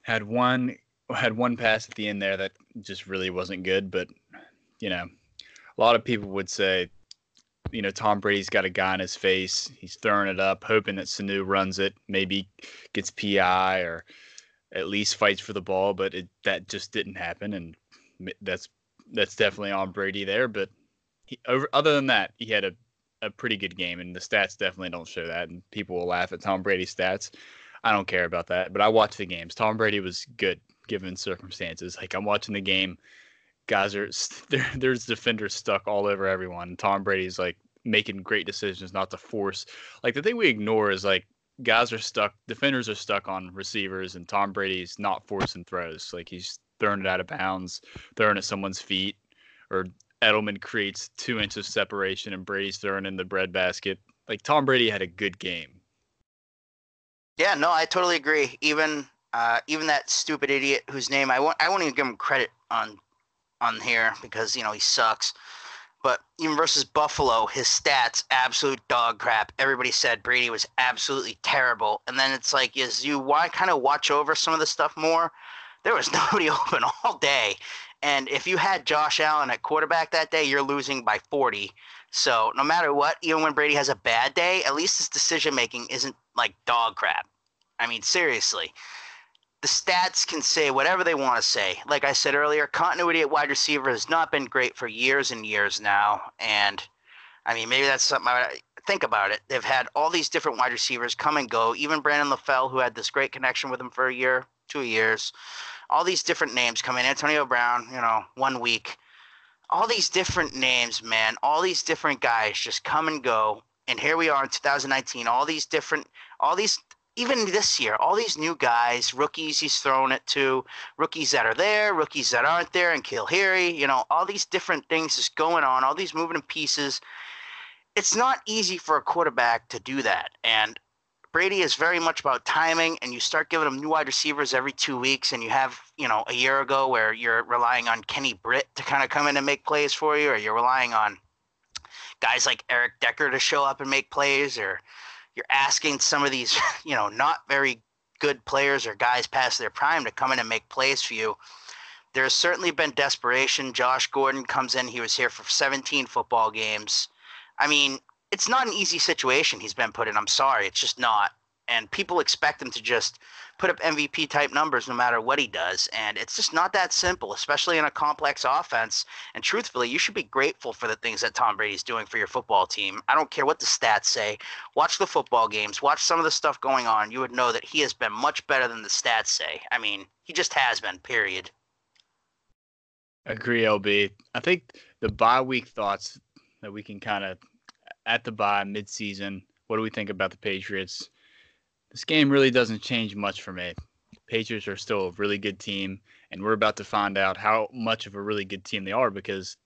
Had one. Had one pass at the end there that just really wasn't good, but you know, a lot of people would say, you know, Tom Brady's got a guy in his face. He's throwing it up, hoping that Sanu runs it, maybe gets P I or at least fights for the ball. But it, that just didn't happen, and that's that's definitely on Brady there. But he, over, other than that, he had a, a pretty good game, and the stats definitely don't show that. And people will laugh at Tom Brady's stats. I don't care about that, but I watch the games. Tom Brady was good. Given circumstances, like I'm watching the game, guys are there. There's defenders stuck all over everyone. Tom Brady's like making great decisions not to force. Like the thing we ignore is like guys are stuck, defenders are stuck on receivers, and Tom Brady's not forcing throws. Like he's throwing it out of bounds, throwing at someone's feet, or Edelman creates two inches of separation, and Brady's throwing in the breadbasket. Like Tom Brady had a good game. Yeah, no, I totally agree. Even. Uh, even that stupid idiot whose name I won't, I won't even give him credit on on here because, you know, he sucks. But even versus Buffalo, his stats, absolute dog crap. Everybody said Brady was absolutely terrible. And then it's like, as you kind of watch over some of the stuff more, there was nobody open all day. And if you had Josh Allen at quarterback that day, you're losing by forty. So no matter what, even when Brady has a bad day, at least his decision-making isn't like dog crap. I mean, seriously. The stats can say whatever they want to say. Like I said earlier, continuity at wide receiver has not been great for years and years now. And, I mean, maybe that's something I think about it. They've had all these different wide receivers come and go. Even Brandon LaFell, who had this great connection with him for a year, two years. All these different names come in. Antonio Brown, you know, one week. All these different names, man. All these different guys just come and go. And here we are in two thousand nineteen. All these different – all these – even this year, all these new guys, rookies he's thrown it to, rookies that are there, rookies that aren't there, and N'Keal Harry, you know, all these different things is going on, all these moving pieces. It's not easy for a quarterback to do that. And Brady is very much about timing, and you start giving him new wide receivers every two weeks, and you have, you know, a year ago where you're relying on Kenny Britt to kind of come in and make plays for you, or you're relying on guys like Eric Decker to show up and make plays, or – you're asking some of these, you know, not very good players or guys past their prime to come in and make plays for you. There's certainly been desperation. Josh Gordon comes in. He was here for seventeen football games. I mean, it's not an easy situation he's been put in. I'm sorry. It's just not. And people expect him to just put up M V P-type numbers no matter what he does. And it's just not that simple, especially in a complex offense. And truthfully, you should be grateful for the things that Tom Brady's doing for your football team. I don't care what the stats say. Watch the football games. Watch some of the stuff going on. You would know that he has been much better than the stats say. I mean, he just has been, period. Agree, L B. I think the bye week thoughts that we can kind of, at the bye, midseason, what do we think about the Patriots? This game really doesn't change much for me. The Patriots are still a really good team, and we're about to find out how much of a really good team they are because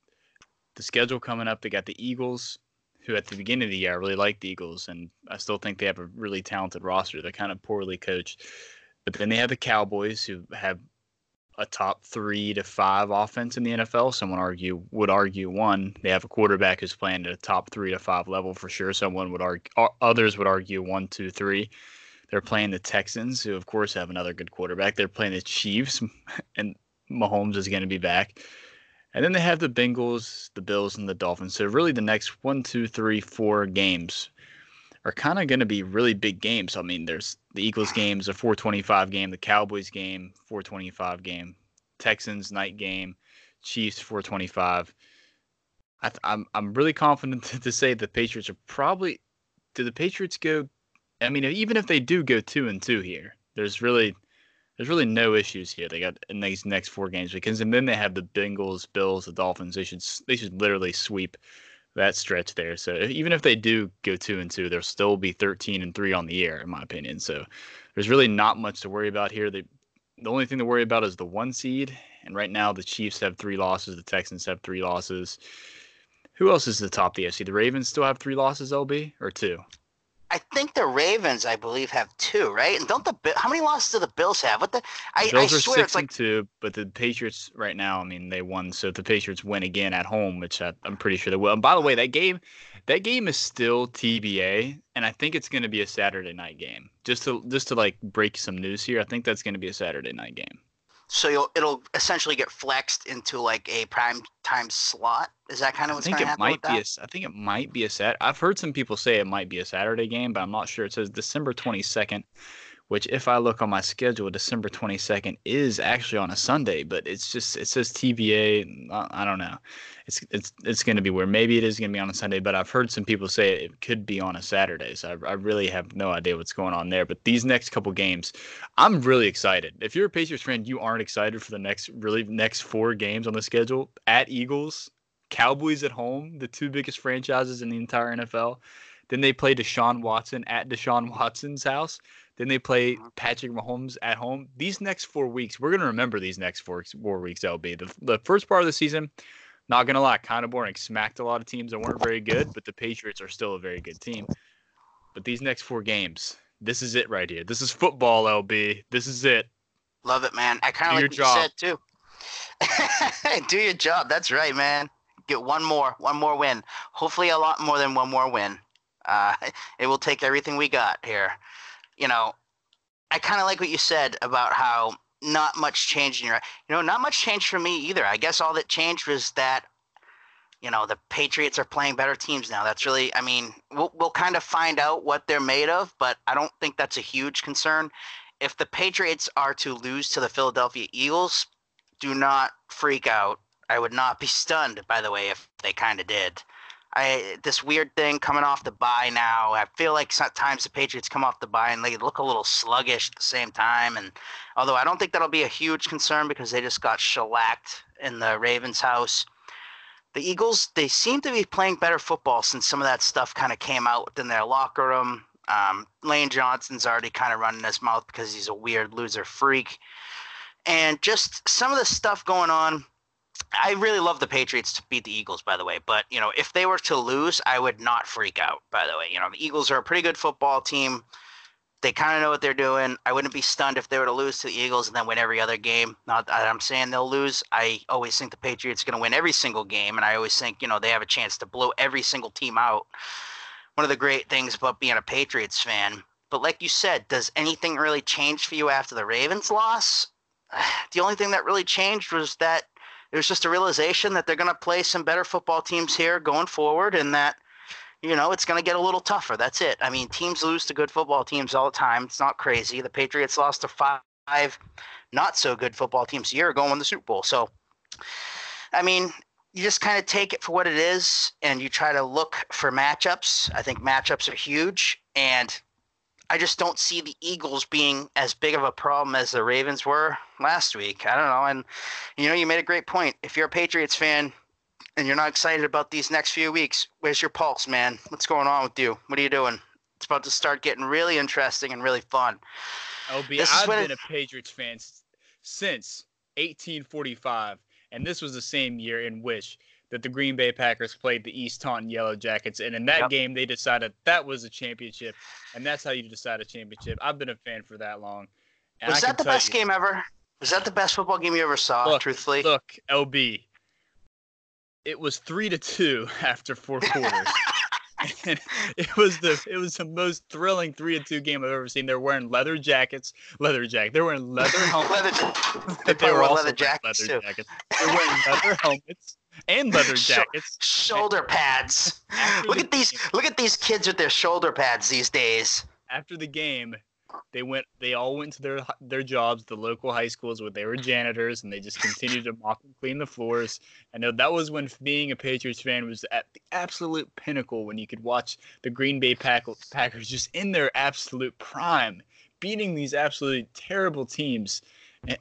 the schedule coming up, they got the Eagles, who at the beginning of the year I really liked the Eagles, and I still think they have a really talented roster. They're kind of poorly coached. But then they have the Cowboys, who have a top three to five offense in the N F L. Someone argue would argue one. They have a quarterback who's playing at a top three to five level for sure. Someone would argue, others would argue one, two, three. They're playing the Texans, who, of course, have another good quarterback. They're playing the Chiefs, and Mahomes is going to be back. And then they have the Bengals, the Bills, and the Dolphins. So really the next one, two, three, four games are kind of going to be really big games. I mean, there's the Eagles game, a four twenty-five game, the Cowboys game, four twenty-five game, Texans night game, Chiefs four twenty-five. I th- I'm I'm really confident to say the Patriots are probably – do the Patriots go – I mean, even if they do go two and two here, there's really, there's really no issues here. They got in these next four games because, and then they have the Bengals, Bills, the Dolphins. They should, they should literally sweep that stretch there. So even if they do go two and two, they'll still be thirteen and three on the year, in my opinion. So there's really not much to worry about here. They, the only thing to worry about is the one seed. And right now the Chiefs have three losses. The Texans have three losses. Who else is the top of the A F C? The Ravens still have three losses, L B, or two? I think the Ravens, I believe, have two, right? And don't the how many losses do the Bills have? What the? I, the Bills I are swear six it's like and two, but the Patriots right now. I mean, they won. So if the Patriots win again at home, which I, I'm pretty sure they will. And by the way, that game, that game is still T B A, and I think it's going to be a Saturday night game. Just to just to like break some news here, I think that's going to be a Saturday night game. So you'll, it'll essentially get flexed into like a prime time slot. Is that kind of what's going to happen? Might be a, I think it might be a Sat. I've heard some people say it might be a Saturday game, but I'm not sure. It says December twenty-second, which if I look on my schedule, December twenty-second is actually on a Sunday. But it's just it says T B A. I don't know. It's it's it's going to be where maybe it is going to be on a Sunday. But I've heard some people say it could be on a Saturday. So I, I really have no idea what's going on there. But these next couple games, I'm really excited. If you're a Patriots fan, you aren't excited for the next really next four games on the schedule at Eagles. Cowboys at home, the two biggest franchises in the entire N F L. Then they play Deshaun Watson at Deshaun Watson's house. Then they play Patrick Mahomes at home. These next four weeks, we're going to remember these next four, four weeks, L B. The, the first part of the season, not going to lie, kind of boring. Smacked a lot of teams that weren't very good, but the Patriots are still a very good team. But these next four games, this is it right here. This is football, L B. This is it. Love it, man. I kind of like what job. You said, too. Do your job. That's right, man. Get one more, one more win. Hopefully a lot more than one more win. Uh, it will take everything we got here. You know, I kind of like what you said about how not much change in your – you know, not much change for me either. I guess all that changed was that, you know, the Patriots are playing better teams now. That's really – I mean, we'll, we'll kind of find out what they're made of, but I don't think that's a huge concern. If the Patriots are to lose to the Philadelphia Eagles, do not freak out. I would not be stunned, by the way, if they kind of did. I This weird thing coming off the bye now, I feel like sometimes the Patriots come off the bye and they look a little sluggish at the same time. And although I don't think that'll be a huge concern because they just got shellacked in the Ravens' house. The Eagles, they seem to be playing better football since some of that stuff kind of came out within their locker room. Um, Lane Johnson's already kind of running his mouth because he's a weird loser freak. And just some of the stuff going on. I really love the Patriots to beat the Eagles, by the way. But, you know, if they were to lose, I would not freak out, by the way. You know, the Eagles are a pretty good football team. They kind of know what they're doing. I wouldn't be stunned if they were to lose to the Eagles and then win every other game. Not that I'm saying they'll lose. I always think the Patriots are going to win every single game. And I always think, you know, they have a chance to blow every single team out. One of the great things about being a Patriots fan. But like you said, does anything really change for you after the Ravens loss? The only thing that really changed was that it was just a realization that they're going to play some better football teams here going forward and that, you know, it's going to get a little tougher. That's it. I mean, teams lose to good football teams all the time. It's not crazy. The Patriots lost to five not-so-good football teams a year ago and won the Super Bowl. So, I mean, you just kind of take it for what it is and you try to look for matchups. I think matchups are huge, and I just don't see the Eagles being as big of a problem as the Ravens were last week. I don't know. And, you know, you made a great point. If you're a Patriots fan and you're not excited about these next few weeks, where's your pulse, man? What's going on with you? What are you doing? It's about to start getting really interesting and really fun. L B, I've been it, a Patriots fan since eighteen forty-five, and this was the same year in which – that the Green Bay Packers played the East Taunton Yellow Jackets. And in that yep. game, they decided that was a championship. And that's how you decide a championship. I've been a fan for that long. And was I that the best you, game ever? Was that the best football game you ever saw, look, truthfully? Look, L B, it was three to two after four quarters. And it was the it was the most thrilling three and two game I've ever seen. They're wearing leather jackets, leather jacket. They're wearing leather helmets. leather, they, they were also leather jackets. Leather too. jackets. They're wearing leather helmets and leather jackets, shoulder pads. Look at these! Look at these kids with their shoulder pads these days. After the game, they went. They all went to their their jobs, the local high schools where they were janitors, and they just continued to mop and clean the floors. I know that was when being a Patriots fan was at the absolute pinnacle, when you could watch the Green Bay Packers just in their absolute prime, beating these absolutely terrible teams.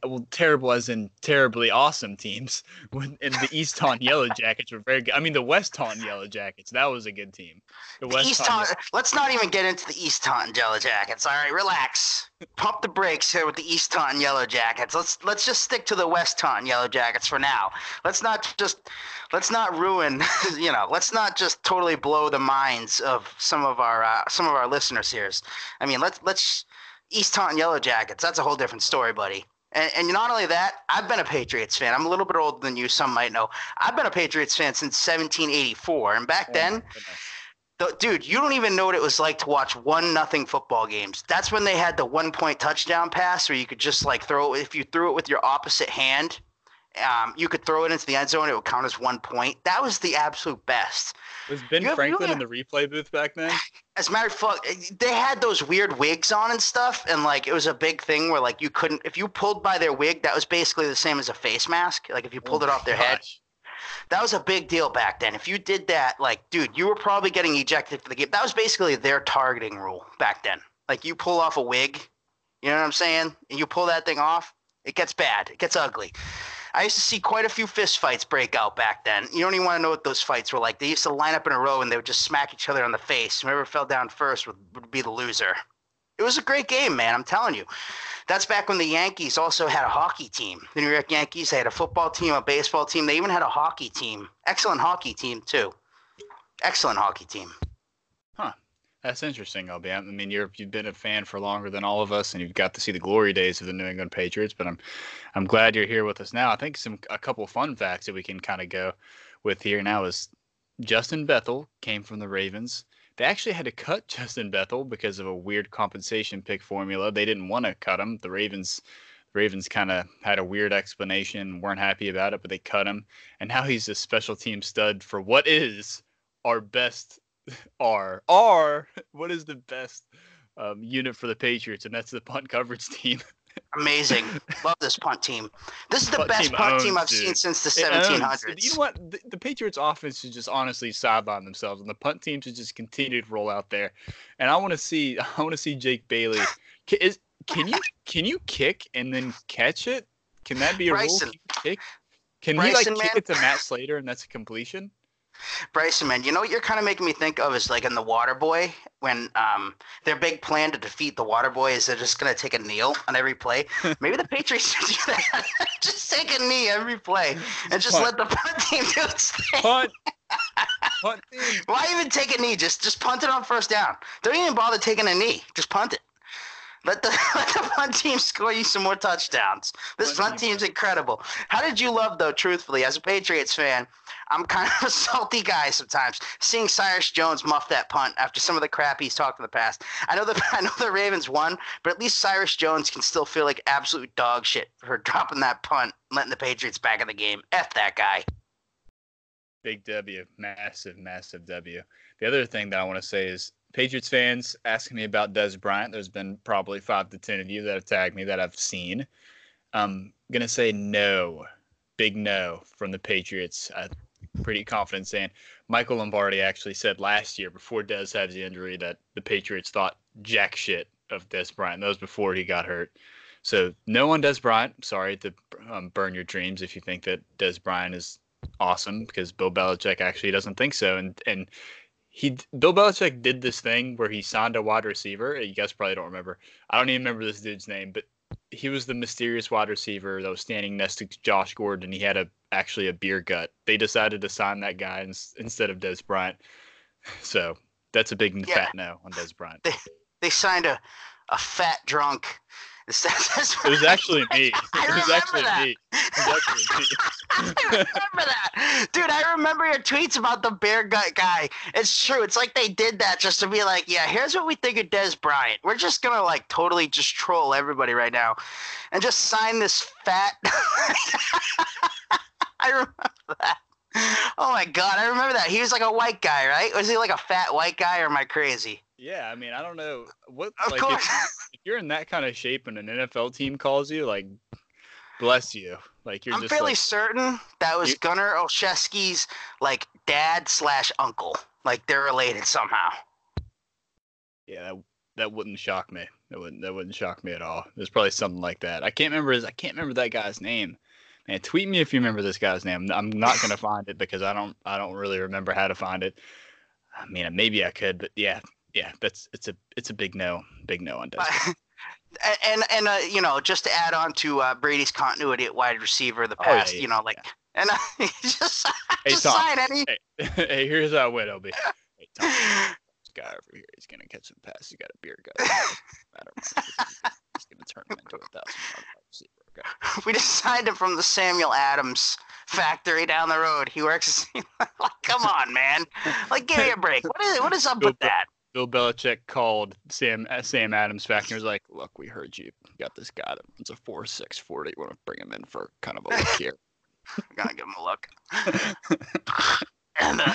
well, terrible as in terribly awesome teams. And the East Taunton Yellow Jackets were very good. I mean, the West Taunton Yellow Jackets, that was a good team. The, West the East Taunton, Taunton, let's not even get into the East Taunton Yellow Jackets. All right, relax. Pump the brakes here with the East Taunton Yellow Jackets. Let's let's just stick to the West Taunton Yellow Jackets for now. Let's not just let's not ruin, you know, let's not just totally blow the minds of some of our uh, some of our listeners here. I mean, let's let's East Taunton Yellow Jackets. That's a whole different story, buddy. And, and not only that, I've been a Patriots fan. I'm a little bit older than you, some might know. I've been a Patriots fan since seventeen eighty-four. And back oh then, the, dude, you don't even know what it was like to watch one nothing football games. That's when they had the one-point touchdown pass where you could just, like, throw it. If you threw it with your opposite hand, um, you could throw it into the end zone. It would count as one point. That was the absolute best. Was Ben you Franklin have, in the replay booth back then? As a matter of fact, they had those weird wigs on and stuff, and, like, it was a big thing where, like, you couldn't – if you pulled by their wig, that was basically the same as a face mask. Like, if you pulled oh it off their gosh. head. That was a big deal back then. If you did that, like, dude, you were probably getting ejected for the game. That was basically their targeting rule back then. Like, you pull off a wig, you know what I'm saying, and you pull that thing off, it gets bad. It gets ugly. I used to see quite a few fist fights break out back then. You don't even want to know what those fights were like. They used to line up in a row, and they would just smack each other on the face. Whoever fell down first would, would be the loser. It was a great game, man. I'm telling you. That's back when the Yankees also had a hockey team. The New York Yankees, they had a football team, a baseball team. They even had a hockey team. Excellent hockey team, too. Excellent hockey team. Huh. That's interesting, L B. I mean, you're, you've been a fan for longer than all of us, and you've got to see the glory days of the New England Patriots. But I'm, I'm glad you're here with us now. I think some a couple fun facts that we can kind of go with here now is Justin Bethel came from the Ravens. They actually had to cut Justin Bethel because of a weird compensation pick formula. They didn't want to cut him. The Ravens, the Ravens kind of had a weird explanation, weren't happy about it, but they cut him. And now he's a special team stud for what is our best. Are are what is the best um, unit for the Patriots, and that's the punt coverage team. Amazing, love this punt team. This is the punt best team punt owns, team I've dude. seen since the seventeen hundreds. You know what? The, the Patriots' offense should just honestly sideline themselves, and the punt team should just continue to roll out there. And I want to see, I want to see Jake Bailey. Can, is, can you can you kick and then catch it? Can that be a Bryson. rule? Kick? Can Bryson, he like kick man. it to Matt Slater, and that's a completion? Bryson, man, you know what you're kind of making me think of is like in The Waterboy when um, their big plan to defeat The Waterboy is they're just going to take a kneel on every play. Maybe the Patriots should do that. Just take a knee every play and just punt. Let the punt team do its thing. Punt. Punt team. Why even take a knee? Just just punt it on first down. Don't even bother taking a knee. Just punt it. Let the, let the punt team score you some more touchdowns. This punt team's incredible. How did you love, though, truthfully, as a Patriots fan, I'm kind of a salty guy sometimes, seeing Cyrus Jones muff that punt after some of the crap he's talked in the past. I know the I know the Ravens won, but at least Cyrus Jones can still feel like absolute dog shit for dropping that punt and letting the Patriots back in the game. F that guy. Big W. Massive, massive W. The other thing that I want to say is, Patriots fans asking me about Dez Bryant. There's been probably five to ten of you that have tagged me that I've seen. I'm going to say no, big no from the Patriots. I'm pretty confident saying Michael Lombardi actually said last year before Dez had the injury that the Patriots thought jack shit of Dez Bryant. That was before he got hurt. So no on Dez Bryant. Sorry to um, burn your dreams if you think that Dez Bryant is awesome because Bill Belichick actually doesn't think so. And, and, He Bill Belichick did this thing where he signed a wide receiver. You guys probably don't remember. I don't even remember this dude's name, but he was the mysterious wide receiver that was standing next to Josh Gordon, and he had a actually a beer gut. They decided to sign that guy in, instead of Dez Bryant. So that's a big yeah. fat no on Dez Bryant. They, they signed a, a fat drunk. It was actually me. I remember it was actually that. me. It was actually me. I remember that. Dude, I remember your tweets about the bear gut guy. It's true. It's like they did that just to be like, yeah, here's what we think of Dez Bryant. We're just going to, like, totally just troll everybody right now and just sign this fat. I remember that. Oh, my God. I remember that. He was like a white guy, right? Was he like a fat white guy or am I crazy? Yeah, I mean, I don't know what. Of like, course. If, if you're in that kind of shape and an N F L team calls you, like, bless you. Like, you're I'm just, fairly like, certain that was you, Gunnar Olszewski's like dad slash uncle. Like, they're related somehow. Yeah, that wouldn't shock me. That wouldn't that wouldn't shock me at all. There's probably something like that. I can't remember his. I can't remember that guy's name. Man, tweet me if you remember this guy's name. I'm not gonna find it because I don't. I don't really remember how to find it. I mean, maybe I could, but yeah, yeah. That's it's a it's a big no, big no on Dez. And and uh, you know, just to add on to uh, Brady's continuity at wide receiver the past, oh, yeah, you know, like yeah. and uh, just, hey, just sign Eddie. Hey, hey, here's how I went, L B. Hey, Tom, this guy over here, he's gonna catch some passes. He's got a beer guy. He's gonna turn him into a thousand receiver. Okay. We just signed him from the Samuel Adams factory down the road. He works. Like, come on, man. Like, give me a break. What is what is up Bill, with that? Bill Belichick called Sam Sam Adams factory. He was like, look, we heard you. You got this guy that runs a four six forty. You want to bring him in for kind of a look here? I'm gonna give him a look. And, uh,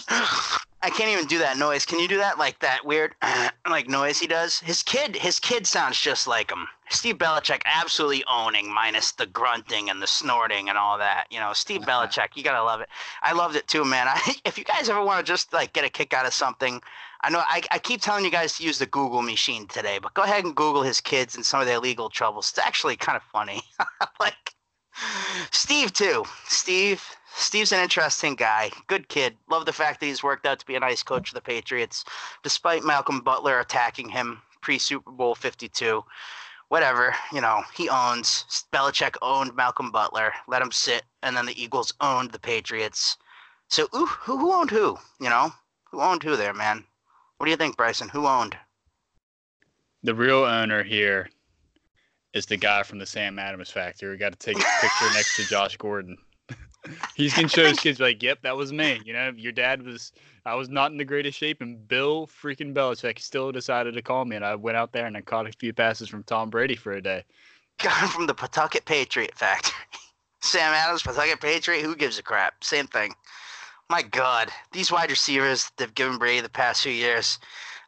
I can't even do that noise. Can you do that? Like that weird, uh, like noise he does. His kid, his kid sounds just like him. Steve Belichick absolutely owning, minus the grunting and the snorting and all that. You know, Steve Belichick, you gotta love it. I loved it too, man. I, if you guys ever want to just like get a kick out of something, I know I, I keep telling you guys to use the Google machine today, but go ahead and Google his kids and some of their legal troubles. It's actually kind of funny. Like Steve too. Steve. Steve's an interesting guy. Good kid. Love the fact that he's worked out to be a nice coach for the Patriots, despite Malcolm Butler attacking him pre-Super Bowl fifty-two. Whatever, you know, he owns. Belichick owned Malcolm Butler, let him sit, and then the Eagles owned the Patriots. So ooh, who who owned who? You know, who owned who there, man? What do you think, Bryson? Who owned? The real owner here is the guy from the Sam Adams factory. We got to take a picture next to Josh Gordon. He's gonna show his kids like, yep, that was me. You know, your dad was. I was not in the greatest shape, and Bill freaking Belichick still decided to call me, and I went out there and I caught a few passes from Tom Brady for a day. Got him from the Pawtucket Patriot factory. Sam Adams, Pawtucket Patriot. Who gives a crap? Same thing. My God, these wide receivers they've given Brady the past few years.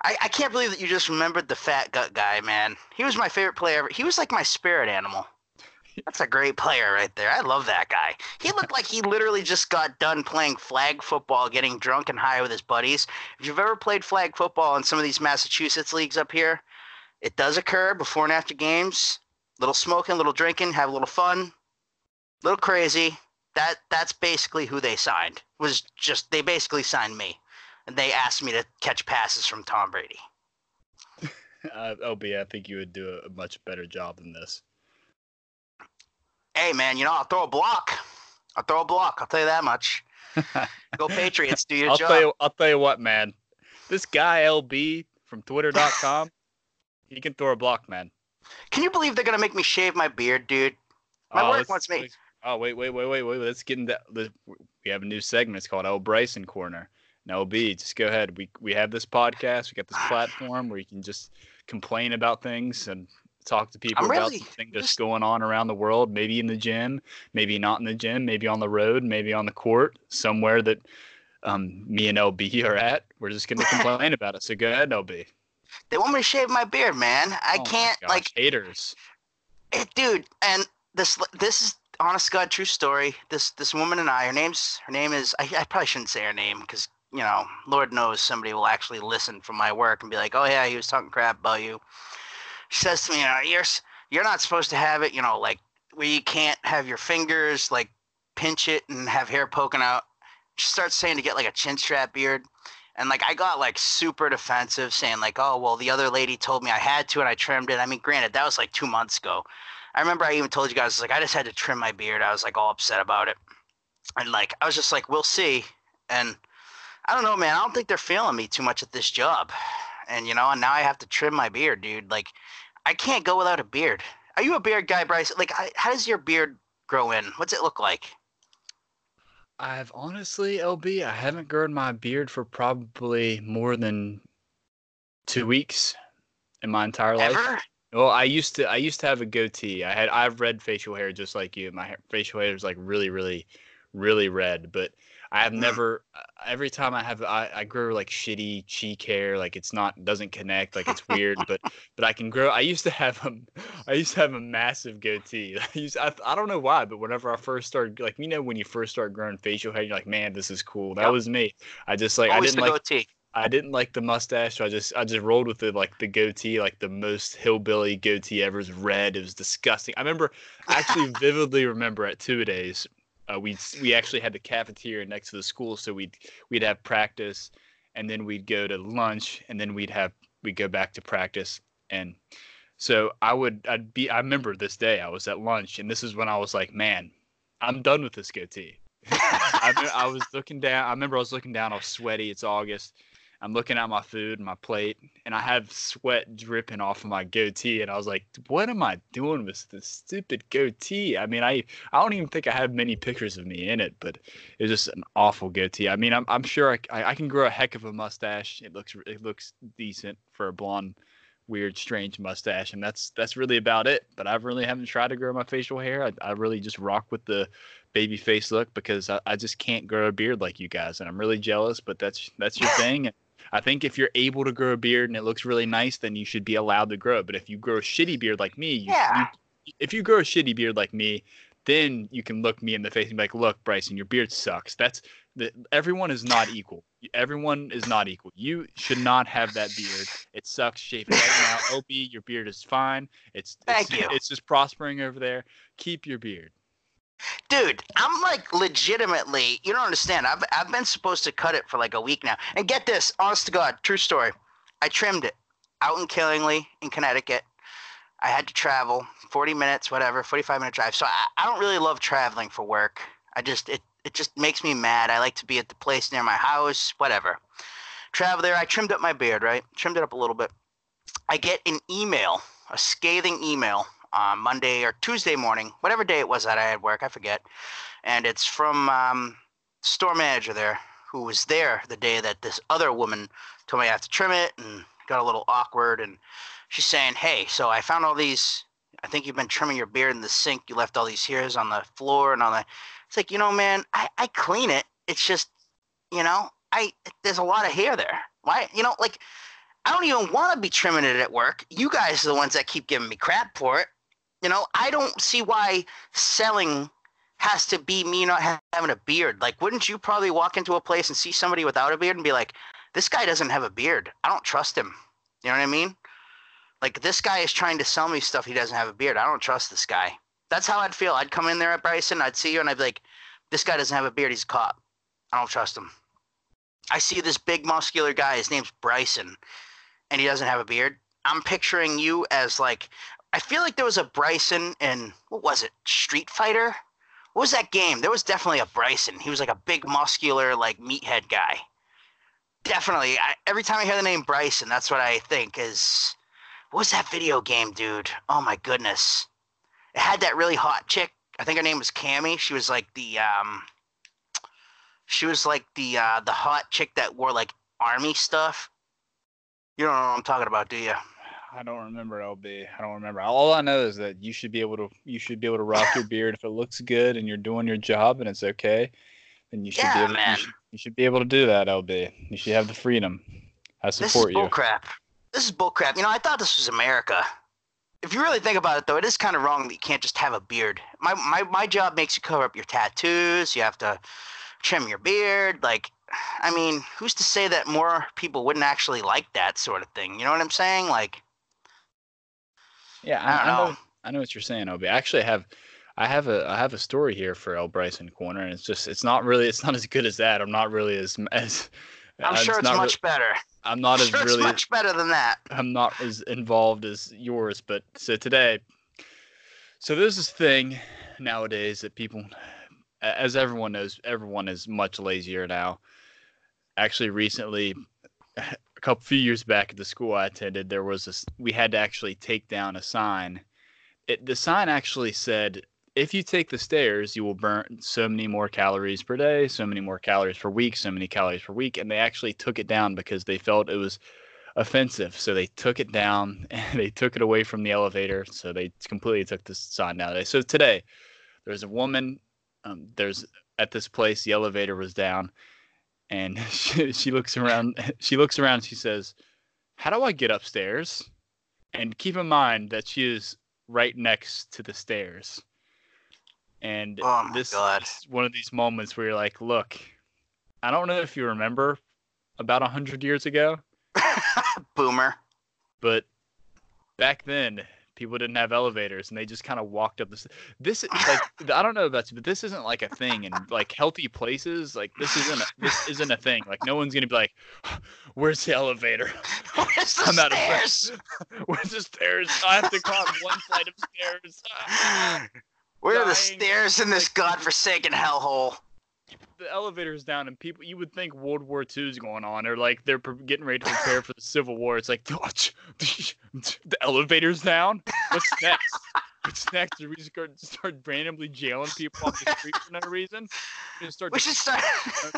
I, I can't believe that you just remembered the fat gut guy, man. He was my favorite player ever. He was like my spirit animal. That's a great player right there. I love that guy. He looked like he literally just got done playing flag football, getting drunk and high with his buddies. If you've ever played flag football in some of these Massachusetts leagues up here, it does occur before and after games. Little smoking, little drinking, have a little fun, little crazy. That that's basically who they signed. Was just they basically signed me, and they asked me to catch passes from Tom Brady. Uh, O B, I think you would do a much better job than this. Hey, man, you know, I'll throw a block. I'll throw a block. I'll tell you that much. Go Patriots, do your I'll job. Tell you, I'll tell you what, man. This guy, L B, from Twitter dot com, he can throw a block, man. Can you believe they're going to make me shave my beard, dude? My oh, work wants me. Oh, wait, wait, wait, wait, wait. Let's get into – we have a new segment. It's called Old Bryson Corner. Now, L B, just go ahead. We, we have this podcast. We got this platform where you can just complain about things and – talk to people I'm about really something that's just going on around the world, maybe in the gym, maybe not in the gym, maybe on the road, maybe on the court, somewhere that um, me and L B are at. We're just going to complain about it. So go ahead, L B. They want me to shave my beard, man. I oh can't, gosh, like. Haters. It, dude, and this this is, honest to God, true story. This this woman and I, her name's, her name is, I, I probably shouldn't say her name because, you know, Lord knows somebody will actually listen from my work and be like, oh, yeah, he was talking crap about you. She says to me, you know, you're, you're not supposed to have it, you know, like, where you can't have your fingers, like, pinch it and have hair poking out. She starts saying to get, like, a chin strap beard. And, like, I got, like, super defensive saying, like, oh, well, the other lady told me I had to and I trimmed it. I mean, granted, that was, like, two months ago. I remember I even told you guys, like, I just had to trim my beard. I was, like, all upset about it. And, like, I was just like, we'll see. And I don't know, man. I don't think they're feeling me too much at this job. And, you know, and now I have to trim my beard, dude. Like, I can't go without a beard. Are you a beard guy, Bryce? Like, I, how does your beard grow in? What's it look like? I've honestly, L B, I haven't grown my beard for probably more than two weeks in my entire life. Ever? Well, I used to, I used to have a goatee. I had, I've red facial hair just like you. My hair, facial hair is like really, really, really red. But I have never. Every time I have, I, I grow like shitty cheek hair. Like it's not, doesn't connect. Like it's weird. but but I can grow. I used to have a, I used to have a massive goatee. I used. I, I don't know why, but whenever I first started, like you know, when you first start growing facial hair, you're like, man, this is cool. That yep. was me. I just like Always I didn't the like. Goatee. I didn't like the mustache, so I just I just rolled with it, like the goatee, like the most hillbilly goatee ever. It was red. It was disgusting. I remember, I actually vividly remember at two-a-days, uh, we we actually had the cafeteria next to the school, so we'd we'd have practice, and then we'd go to lunch, and then we'd have we'd go back to practice, and so I would I'd be I remember this day I was at lunch, and this is when I was like, man, I'm done with this goatee. I, I was looking down. I remember I was looking down. I was sweaty. It's August. I'm looking at my food and my plate, and I have sweat dripping off of my goatee, and I was like, what am I doing with this stupid goatee? I mean, I, I don't even think I have many pictures of me in it, but it was just an awful goatee. I mean, I'm I'm sure I, I, I can grow a heck of a mustache. It looks it looks decent for a blonde, weird, strange mustache, and that's that's really about it. But I really haven't tried to grow my facial hair. I, I really just rock with the baby face look because I, I just can't grow a beard like you guys, and I'm really jealous, but that's that's your thing. I think if you're able to grow a beard and it looks really nice, then you should be allowed to grow it. But if you grow a shitty beard like me, you, yeah. you, if you grow a shitty beard like me, then you can look me in the face and be like, look, Bryson, your beard sucks. That's the, everyone is not equal. Everyone is not equal. You should not have that beard. It sucks. Shave it right now. O B, your beard is fine. It's, it's, Thank you. It's just prospering over there. Keep your beard. Dude, I'm like legitimately, you don't understand. I've I've been supposed to cut it for like a week now. And get this, honest to God, true story. I trimmed it out in Killingly in Connecticut. I had to travel forty minutes, whatever, forty-five minute drive. So I, I don't really love traveling for work. I just, it, it just makes me mad. I like to be at the place near my house, whatever. Travel there. I trimmed up my beard, right? Trimmed it up a little bit. I get an email, a scathing email. Uh, Monday or Tuesday morning, whatever day it was that I had work, I forget. And it's from um, store manager there who was there the day that this other woman told me I have to trim it and got a little awkward. And she's saying, hey, so I found all these, I think you've been trimming your beard in the sink. You left all these hairs on the floor and all that. It's like, you know, man, I, I clean it. It's just, you know, I there's a lot of hair there. Why, you know, like I don't even want to be trimming it at work. You guys are the ones that keep giving me crap for it. You know, I don't see why selling has to be me not having a beard. Like, wouldn't you probably walk into a place and see somebody without a beard and be like, this guy doesn't have a beard. I don't trust him. You know what I mean? Like, this guy is trying to sell me stuff. He doesn't have a beard. I don't trust this guy. That's how I'd feel. I'd come in there at Bryson. I'd see you and I'd be like, this guy doesn't have a beard. He's a cop. I don't trust him. I see this big muscular guy. His name's Bryson and he doesn't have a beard. I'm picturing you as like, I feel like there was a Bryson in, what was it, Street Fighter? What was that game? There was definitely a Bryson. He was like a big, muscular, like, meathead guy. Definitely. I, every time I hear the name Bryson, that's what I think is, what was that video game, dude? Oh, my goodness. It had that really hot chick. I think her name was Cammy. She was like the, um, she was like the, uh, the hot chick that wore, like, army stuff. You don't know what I'm talking about, do you? I don't remember L B. I don't remember. All I know is that you should be able to you should be able to rock your beard if it looks good and you're doing your job and it's okay. Then you should yeah, be able to, man. You, should, you should be able to do that, L B. You should have the freedom. I support you. This is bullcrap. This is bullcrap. You know, I thought this was America. If you really think about it, though, it is kind of wrong that you can't just have a beard. My my my job makes you cover up your tattoos. You have to trim your beard. Like, I mean, who's to say that more people wouldn't actually like that sort of thing? You know what I'm saying? Like. Yeah, I, I, know. I know. I know what you're saying, Obi. I actually have, I have a, I have a story here for L. Bryson Corner, and it's just, it's not really, it's not as good as that. I'm not really as, as. I'm sure it's, it's much re- better. I'm not I'm as sure really. It's much better than that. I'm not as involved as yours, but so today, so there's this thing nowadays that people, as everyone knows, everyone is much lazier now. Actually, recently. A couple few years back at the school I attended, there was this. We had to actually take down a sign. It, the sign actually said, "If you take the stairs, you will burn so many more calories per day, so many more calories per week, so many calories per week." And they actually took it down because they felt it was offensive. So they took it down and they took it away from the elevator. So they completely took the sign down. So today, there's a woman. Um, there's at this place, the elevator was down. And she, she looks around. She looks around. And she says, "How do I get upstairs?" And keep in mind that she is right next to the stairs. And oh my this God. Is one of these moments where you're like, "Look, I don't know if you remember, about one hundred years ago. Boomer. But back then, people didn't have elevators, and they just kind of walked up the – this is like – I don't know about you, but this isn't like a thing in like healthy places. Like this isn't a, this isn't a thing. Like no one's going to be like, where's the elevator? Where's the I'm stairs? Out of where's the stairs? I have to climb one flight of stairs. Ah, where dying. Are the stairs in this godforsaken hellhole? The elevator is down, and people, you would think World War Two is going on, or like they're getting ready to prepare for the Civil War. It's like, the elevator's down? What's next? What's next? Do we just start, start randomly jailing people off the street for no reason? We, start we should start,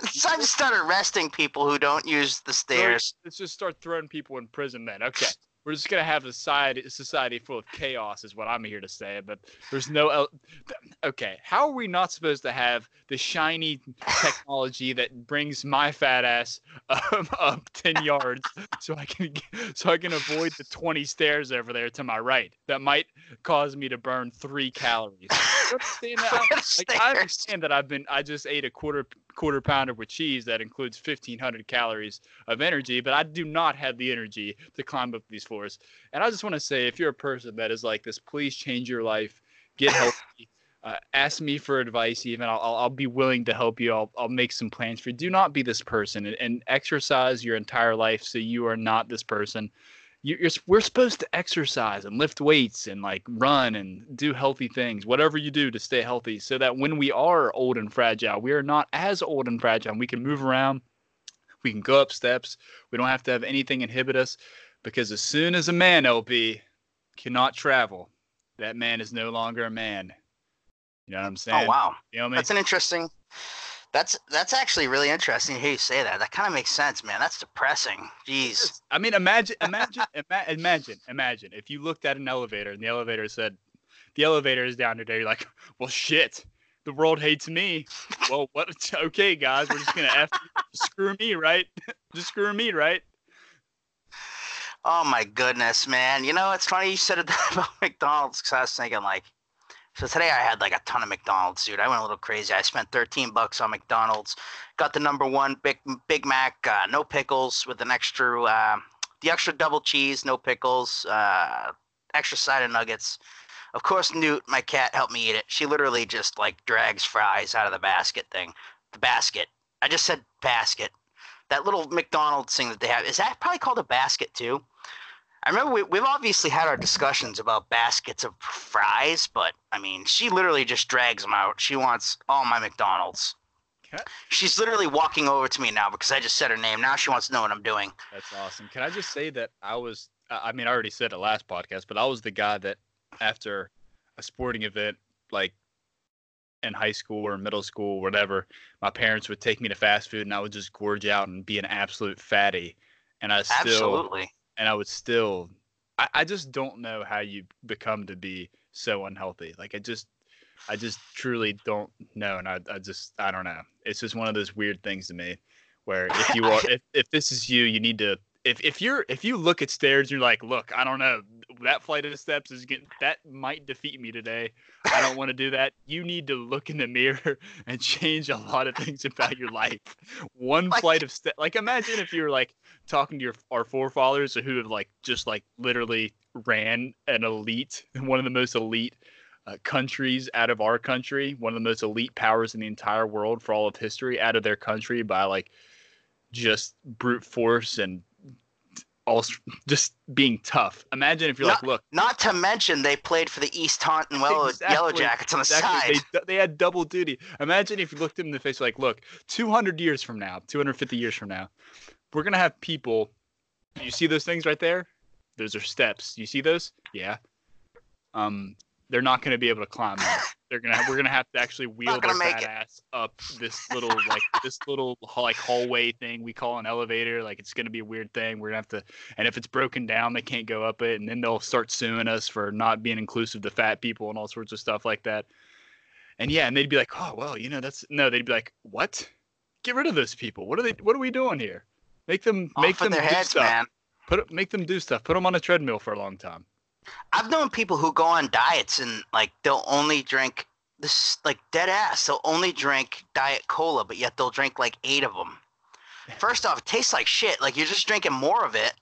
start, start arresting people who don't use the stairs. Let's just start throwing people in prison then. Okay. We're just going to have a society, society full of chaos is what I'm here to say, but there's no el- – okay, how are we not supposed to have the shiny technology that brings my fat ass um, up ten yards so I can get, so I can avoid the twenty stairs over there to my right that might cause me to burn three calories? You understand that? Like, I understand that I've been – I just ate a quarter – quarter pounder with cheese that includes fifteen hundred calories of energy, but I do not have the energy to climb up these floors. And I just want to say, if you're a person that is like this, please change your life, get healthy, uh, ask me for advice even. I'll, I'll be willing to help you. I'll, I'll make some plans for you. Do not be this person, and, and exercise your entire life so you are not this person. You, you're, we're supposed to exercise and lift weights and like run and do healthy things, whatever you do to stay healthy, so that when we are old and fragile, we are not as old and fragile. We can move around. We can go up steps. We don't have to have anything inhibit us, because as soon as a man, L B, cannot travel, that man is no longer a man. You know what I'm saying? Oh, wow. You know what I mean? That's an interesting – that's that's actually really interesting to hear you say that. That kind of makes sense, man. That's depressing. Jeez. I mean, imagine, imagine, ima- imagine, imagine if you looked at an elevator and the elevator said, the elevator is down today. You're like, well, shit, the world hates me. Well, what? Okay, guys, we're just going to F screw me, right? Just screw me, right? Oh, my goodness, man. You know, it's funny you said it about McDonald's, because I was thinking like, so today I had like a ton of McDonald's, dude. I went a little crazy. I spent thirteen bucks on McDonald's. Got the number one Big Big Mac, uh, no pickles, with an extra, uh, the extra double cheese, no pickles, uh, extra side of nuggets. Of course, Newt, my cat, helped me eat it. She literally just like drags fries out of the basket thing. The basket. I just said basket. That little McDonald's thing that they have. Is that probably called a basket too? I remember we, we've obviously had our discussions about baskets of fries, but, I mean, she literally just drags them out. She wants all my McDonald's. Okay. She's literally walking over to me now because I just said her name. Now she wants to know what I'm doing. That's awesome. Can I just say that I was – I mean, I already said it last podcast, but I was the guy that after a sporting event, like in high school or middle school, whatever, my parents would take me to fast food and I would just gorge out and be an absolute fatty. And I still – Absolutely. And I would still I, – I just don't know how you become to be so unhealthy. Like I just – I just truly don't know. And I, I just – I don't know. It's just one of those weird things to me where if you are – if if this is you, you need to – if if you're – if you look at stairs, you're like, look, I don't know. That flight of steps is getting – that might defeat me today. I don't want to do that. You need to look in the mirror and change a lot of things about your life. One like, flight of steps – like imagine if you were like – talking to your our forefathers who have like just like literally ran an elite, one of the most elite uh, countries out of our country, one of the most elite powers in the entire world for all of history out of their country by like just brute force and all just being tough. Imagine if you're not, like, look. Not to mention they played for the East Taunton Yellow, exactly, Yellow Jackets on the exactly. side. They, they had double duty. Imagine if you looked them in the face like, look, two hundred years from now, two hundred fifty years from now, we're going to have people – you see those things right there? Those are steps. You see those? Yeah. Um, they're not going to be able to climb them. They're gonna have, we're going to have to actually wheel their fat it. ass up this little like this little like hallway thing we call an elevator. Like it's going to be a weird thing. We're going to have to – and if it's broken down, they can't go up it. And then they'll start suing us for not being inclusive to fat people and all sorts of stuff like that. And yeah, and they'd be like, oh, well, you know, that's – no, they'd be like, what? Get rid of those people. What are they? What are we doing here? Make them make them do heads, stuff. Man. Put make them do stuff. Put them on a treadmill for a long time. I've known people who go on diets and like they'll only drink this like dead ass. They'll only drink Diet Cola, but yet they'll drink like eight of them. First off, it tastes like shit. Like, you're just drinking more of it.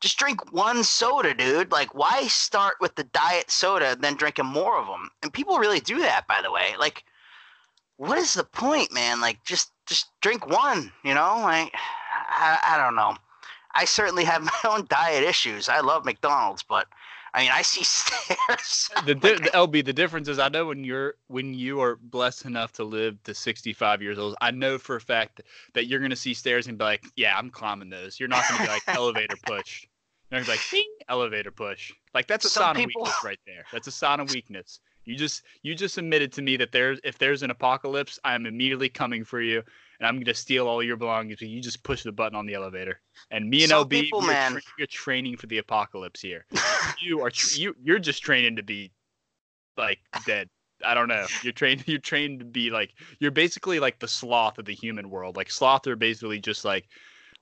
Just drink one soda, dude. Like, why start with the diet soda and then drinking more of them? And people really do that, by the way. Like, what is the point, man? Like, just just drink one, you know? Like, I, I don't know. I certainly have my own diet issues. I love McDonald's, but, I mean, I see stairs. the, di- the L B, the difference is I know when you're when you are blessed enough to live to sixty-five years old, I know for a fact that, that you're going to see stairs and be like, yeah, I'm climbing those. You're not going to be like elevator push. You're like, ding, elevator push. Like, that's a Some sign people... of weakness right there. That's a sign of weakness. You just you just admitted to me that there's if there's an apocalypse, I'm immediately coming for you, and I'm going to steal all your belongings. You just push the button on the elevator. And me and Some L B, people, you're, man. Tra- you're training for the apocalypse here. you are tra- you you're just training to be like dead. I don't know. You're trained you're trained to be like you're basically like the sloth of the human world. Like, sloth are basically just like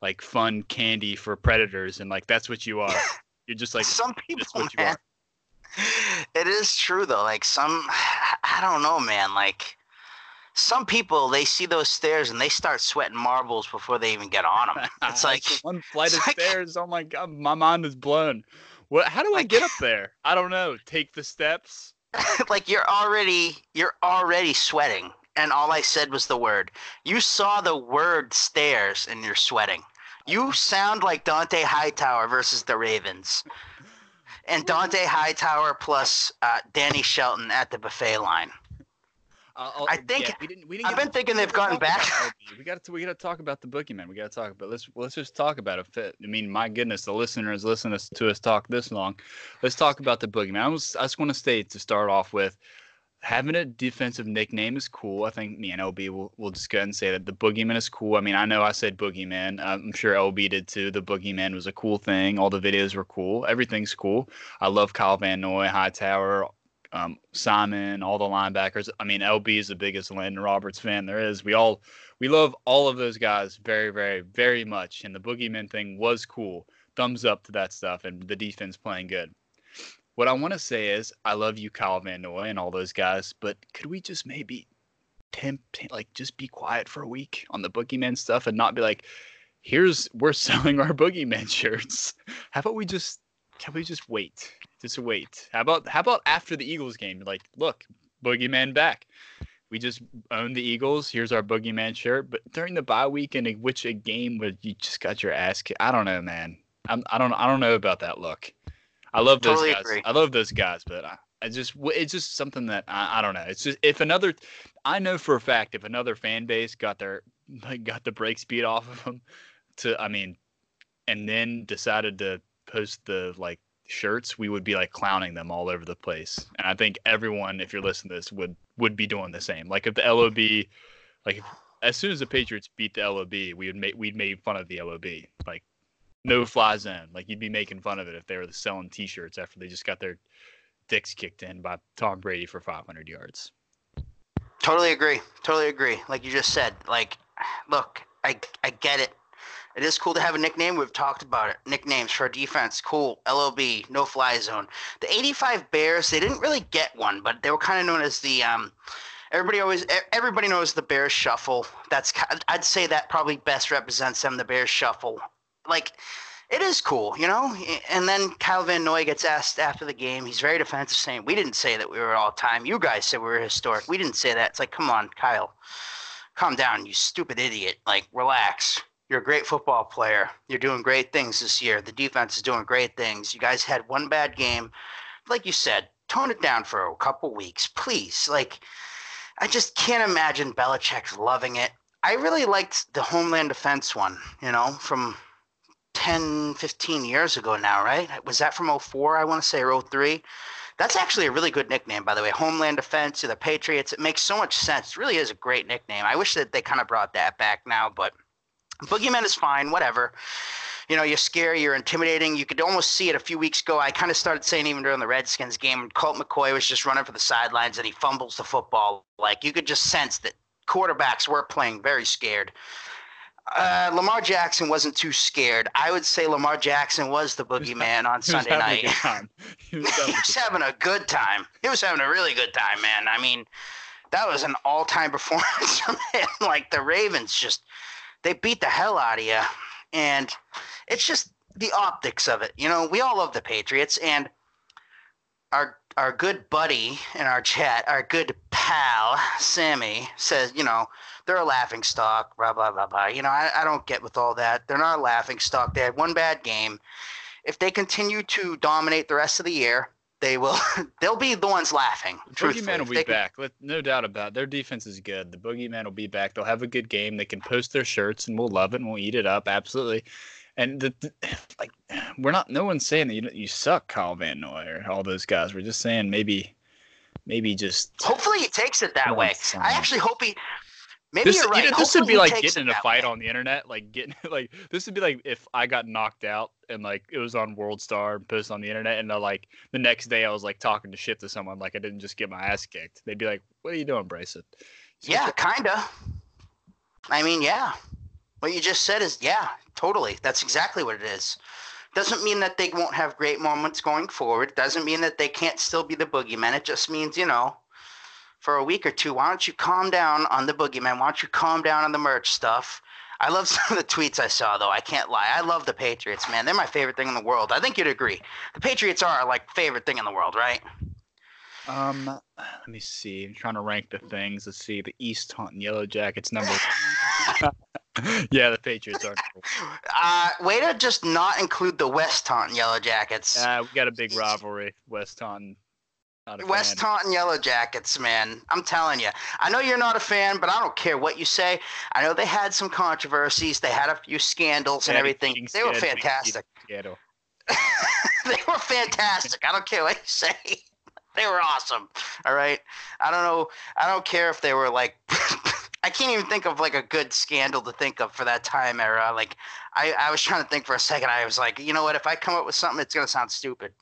like fun candy for predators, and like that's what you are. You're just like some people. That's what man. You are. It is true, though. Like, some, I don't know, man. Like, some people, they see those stairs and they start sweating marbles before they even get on them. It's like one flight of like, stairs. Oh my God, my mind is blown. What? How do like, I get up there? I don't know. Take the steps. Like, you're already, you're already sweating, and all I said was the word. You saw the word stairs, and you're sweating. You sound like Dont'a Hightower versus the Ravens. And Dont'a Hightower plus uh, Danny Shelton at the buffet line. Uh, I think yeah, we didn't, we didn't I've been thinking they've gotten back. We got to we got to talk about the boogeyman. We got to talk about let's let's just talk about it. I mean, my goodness, the listeners listen to us talk this long. Let's talk about the boogeyman. I, was, I just want to state to start off with having a defensive nickname is cool. I think me and L B will will just go ahead and say that the boogeyman is cool. I mean, I know I said boogeyman. I'm sure L B did too. The boogeyman was a cool thing. All the videos were cool. Everything's cool. I love Kyle Van Noy, Hightower, um, Simon, all the linebackers. I mean, L B is the biggest Landon Roberts fan there is. We all we love all of those guys very, very, very much. And the boogeyman thing was cool. Thumbs up to that stuff and the defense playing good. What I want to say is, I love you, Kyle Van Noy, and all those guys, but could we just maybe temp, temp, like just be quiet for a week on the boogeyman stuff and not be like, here's, we're selling our boogeyman shirts. How about we just, can we just wait? Just wait. How about, how about after the Eagles game? Like, look, boogeyman back. We just own the Eagles. Here's our boogeyman shirt. But during the bye week, in which a game where you just got your ass kicked, I don't know, man. I'm, I don't, I don't know about that look. I love those totally guys. Agree. I love those guys, but I, I just it's just something that I, I don't know. It's just if another, I know for a fact if another fan base got their like got the brakes beat off of them, to I mean, and then decided to post the like shirts, we would be like clowning them all over the place. And I think everyone, if you're listening to this, would would be doing the same. Like if the L O B, like if, as soon as the Patriots beat the L O B, we would make we'd make fun of the L O B, like. No fly zone. Like, you'd be making fun of it if they were selling T-shirts after they just got their dicks kicked in by Tom Brady for five hundred yards. Totally agree. Totally agree. Like you just said, like, look, I I get it. It is cool to have a nickname. We've talked about it. Nicknames for defense, cool. L O B, no fly zone. The eighty-five Bears, they didn't really get one, but they were kind of known as the um, – Everybody always, everybody knows the Bears shuffle. That's I'd say that probably best represents them, the Bears shuffle. Like, it is cool, you know? And then Kyle Van Noy gets asked after the game. He's very defensive, saying, we didn't say that we were all-time. You guys said we were historic. We didn't say that. It's like, come on, Kyle. Calm down, you stupid idiot. Like, relax. You're a great football player. You're doing great things this year. The defense is doing great things. You guys had one bad game. Like you said, tone it down for a couple weeks, please. Like, I just can't imagine Belichick loving it. I really liked the Homeland Defense one, you know, from – ten, fifteen years ago now, right? Was that from oh four, I want to say, or oh three? That's actually a really good nickname, by the way. Homeland Defense to the Patriots. It makes so much sense. It really is a great nickname. I wish that they kind of brought that back now, but boogeyman is fine, whatever. You know, you're scary, you're intimidating. You could almost see it a few weeks ago. I kind of started saying even during the Redskins game, Colt McCoy was just running for the sidelines and he fumbles the football. Like, you could just sense that quarterbacks were playing very scared. Uh, Lamar Jackson wasn't too scared. I would say Lamar Jackson was the boogeyman on Sunday night. He was having a good time. He was having a really good time, man. I mean, that was an all-time performance from him. Like, the Ravens just – they beat the hell out of you. And it's just the optics of it. You know, we all love the Patriots, and our our good buddy in our chat, our good pal, Sammy, says, you know, they're a laughing stock, blah, blah, blah, blah. You know, I, I don't get with all that. They're not a laughing stock. They had one bad game. If they continue to dominate the rest of the year, they will – they'll be the ones laughing, the truthfully. Boogeyman will be can, back. Let, no doubt about it. Their defense is good. The Boogeyman will be back. They'll have a good game. They can post their shirts, and we'll love it, and we'll eat it up. Absolutely. And, the, the, like, we're not – no one's saying that you, you suck, Kyle Van Noy, or all those guys. We're just saying maybe maybe just – hopefully he takes it that way. Sense. I actually hope he – Maybe this, you're right. You know, this would be like getting in a fight way. on the internet, like getting like this would be like if I got knocked out and like it was on World Star and posted on the internet, and I, like the next day I was like talking to shit to someone, like I didn't just get my ass kicked. They'd be like, "What are you doing, Bryson?" So yeah, kinda. I mean, yeah. What you just said is yeah, totally. That's exactly what it is. Doesn't mean that they won't have great moments going forward. Doesn't mean that they can't still be the boogeyman. It just means, you know, for a week or two, why don't you calm down on the boogeyman? Why don't you calm down on the merch stuff? I love some of the tweets I saw, though. I can't lie. I love the Patriots, man. They're my favorite thing in the world. I think you'd agree. The Patriots are our, like, favorite thing in the world, right? Um, let me see. I'm trying to rank the things. Let's see. The East Taunton Yellow Jackets number one. Yeah, the Patriots are. Uh, way to just not include the West Taunton Yellow Jackets. Uh, we got a big rivalry, West Taunton. West fan. Taunton Yellow Jackets, man. I'm telling you. I know you're not a fan, but I don't care what you say. I know they had some controversies. They had a few scandals and everything. They were fantastic. They were fantastic. I don't care what you say. They were awesome. All right? I don't know. I don't care if they were like – I can't even think of like a good scandal to think of for that time era. Like I, I was trying to think for a second. I was like, you know what? If I come up with something, it's going to sound stupid.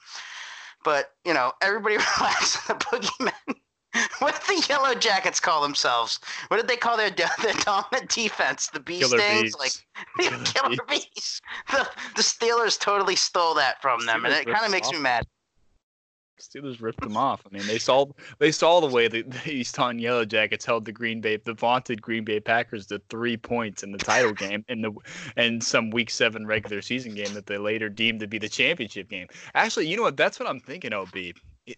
But, you know, everybody relax on the boogeyman. What did the Yellow Jackets call themselves? What did they call their their dominant defense? The bee killer stings? Bees. Like, the killer, killer bees. bees. The, the Steelers totally stole that from the them, Steelers and it kind of makes off. me mad. Steelers ripped them off. I mean, they saw they saw the way the, the East Taunton Yellow Jackets held the Green Bay, the vaunted Green Bay Packers, to three points in the title game, in the and some Week Seven regular season game that they later deemed to be the championship game. Actually, you know what? That's what I'm thinking, L B.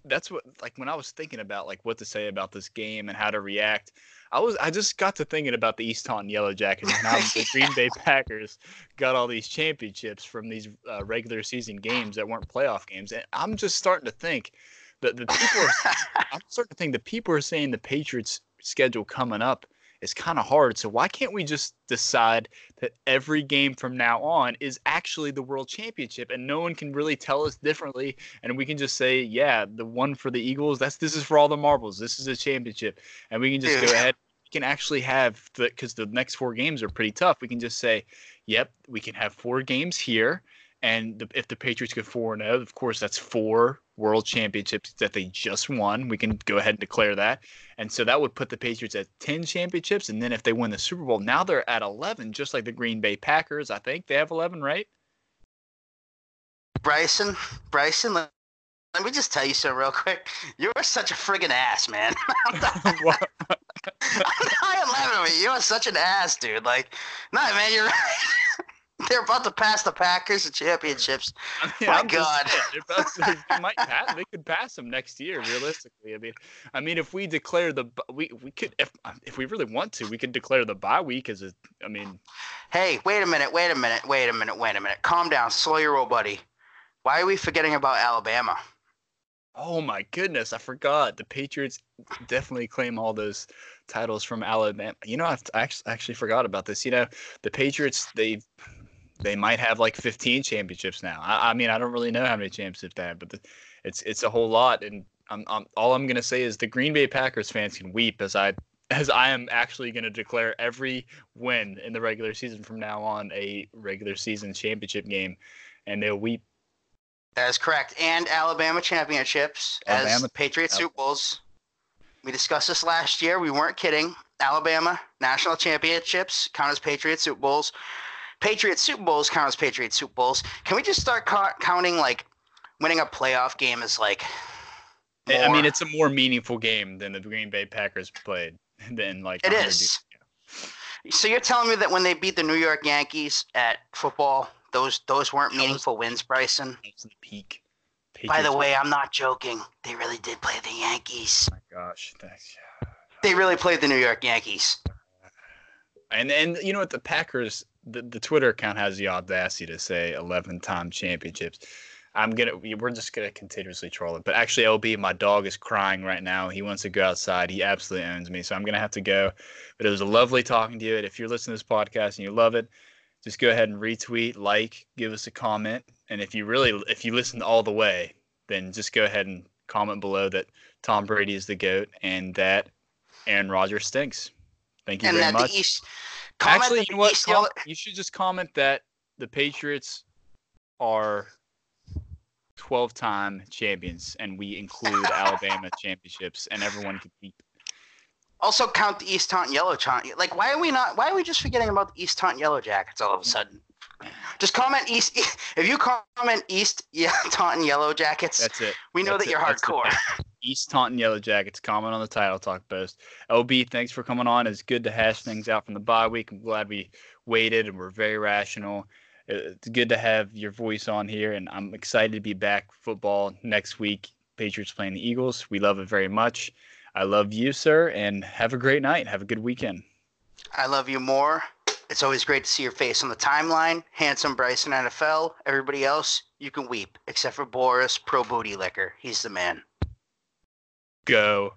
That's what, like, when I was thinking about like what to say about this game and how to react, I was I just got to thinking about the East Taunton Yellow Jackets and how the Green Bay Packers got all these championships from these uh, regular season games that weren't playoff games. And I'm just starting to think that the people are, I'm starting to think the people are saying the Patriots' schedule coming up is kind of hard. So why can't we just decide that every game from now on is actually the World Championship, and no one can really tell us differently, and we can just say, yeah, the one for the Eagles, that's this is for all the marbles. This is a championship, and we can just Dude. go ahead. We can actually have the because the next four games are pretty tough. We can just say, yep, we can have four games here, and the, if the Patriots go four and zero, of course that's four World Championships that they just won. We can go ahead and declare that. And so that would put the Patriots at ten championships. And then if they win the Super Bowl, now they're at eleven, just like the Green Bay Packers. I think they have eleven, right? Bryson, Bryson, let, let me just tell you something real quick. You're such a friggin' ass, man. What? I am laughing at you. You're such an ass, dude. Like, no, man, you're right. They're about to pass the Packers and championships. I mean, My I'm God, just, they're about to, they might pass. They could pass them next year, realistically. I mean, I mean, if we declare the we we could if if we really want to, we could declare the bye week as a. I mean, hey, wait a minute, wait a minute, wait a minute, wait a minute. Calm down, slow your roll, buddy. Why are we forgetting about Alabama? Oh my goodness, I forgot. The Patriots definitely claim all those titles from Alabama. You know, I actually actually forgot about this. You know, the Patriots they. They might have like fifteen championships now. I, I mean, I don't really know how many championships they have, but the, it's it's a whole lot. And I'm, I'm, all I'm gonna say is the Green Bay Packers fans can weep as I as I am actually gonna declare every win in the regular season from now on a regular season championship game, and they'll weep. That is correct. And Alabama championships, Alabama, as Patriots Alabama. Super Bowls. We discussed this last year. We weren't kidding. Alabama national championships count as Patriots Super Bowls. Patriots Super Bowls count as Patriots Super Bowls. Can we just start ca- counting, like, winning a playoff game as, like, more... I mean, it's a more meaningful game than the Green Bay Packers played. Than, like, it is. Yeah. So you're telling me that when they beat the New York Yankees at football, those those weren't that meaningful was, wins, Bryson? That's the peak. peak By the time. way, I'm not joking. They really did play the Yankees. Oh my gosh, thanks. They really played the New York Yankees. And and you know what? The Packers, the, the Twitter account has the audacity to say eleven-time championships. I'm gonna. We're just gonna continuously troll it. But actually, L B, my dog is crying right now. He wants to go outside. He absolutely owns me. So I'm gonna have to go. But it was lovely talking to you. And if you're listening to this podcast and you love it, just go ahead and retweet, like, give us a comment. And if you really, if you listened all the way, then just go ahead and comment below that Tom Brady is the GOAT and that Aaron Rodgers stinks. Thank you and very much. The East, actually, you know what? East comment, you should just comment that the Patriots are twelve-time champions, and we include Alabama championships, and everyone can keep. Also, count the East Taunton Yellow Jackets. Like, why are we not? Why are we just forgetting about the East Taunton Yellow Jackets all of a sudden? Just comment East. If you comment East yeah, Taunton Yellow Jackets, that's it. We know that's that you're it. hardcore. East Taunton Yellow Jackets. Comment on the Title Talk post. L B, thanks for coming on. It's good to hash things out from the bye week. I'm glad we waited and we're very rational. It's good to have your voice on here, and I'm excited to be back. Football next week. Patriots playing the Eagles. We love it very much. I love you, sir, and have a great night. Have a good weekend. I love you more. It's always great to see your face on the timeline. Handsome Bryson N F L. Everybody else, you can weep, except for Boris Pro Booty Licker. He's the man. Go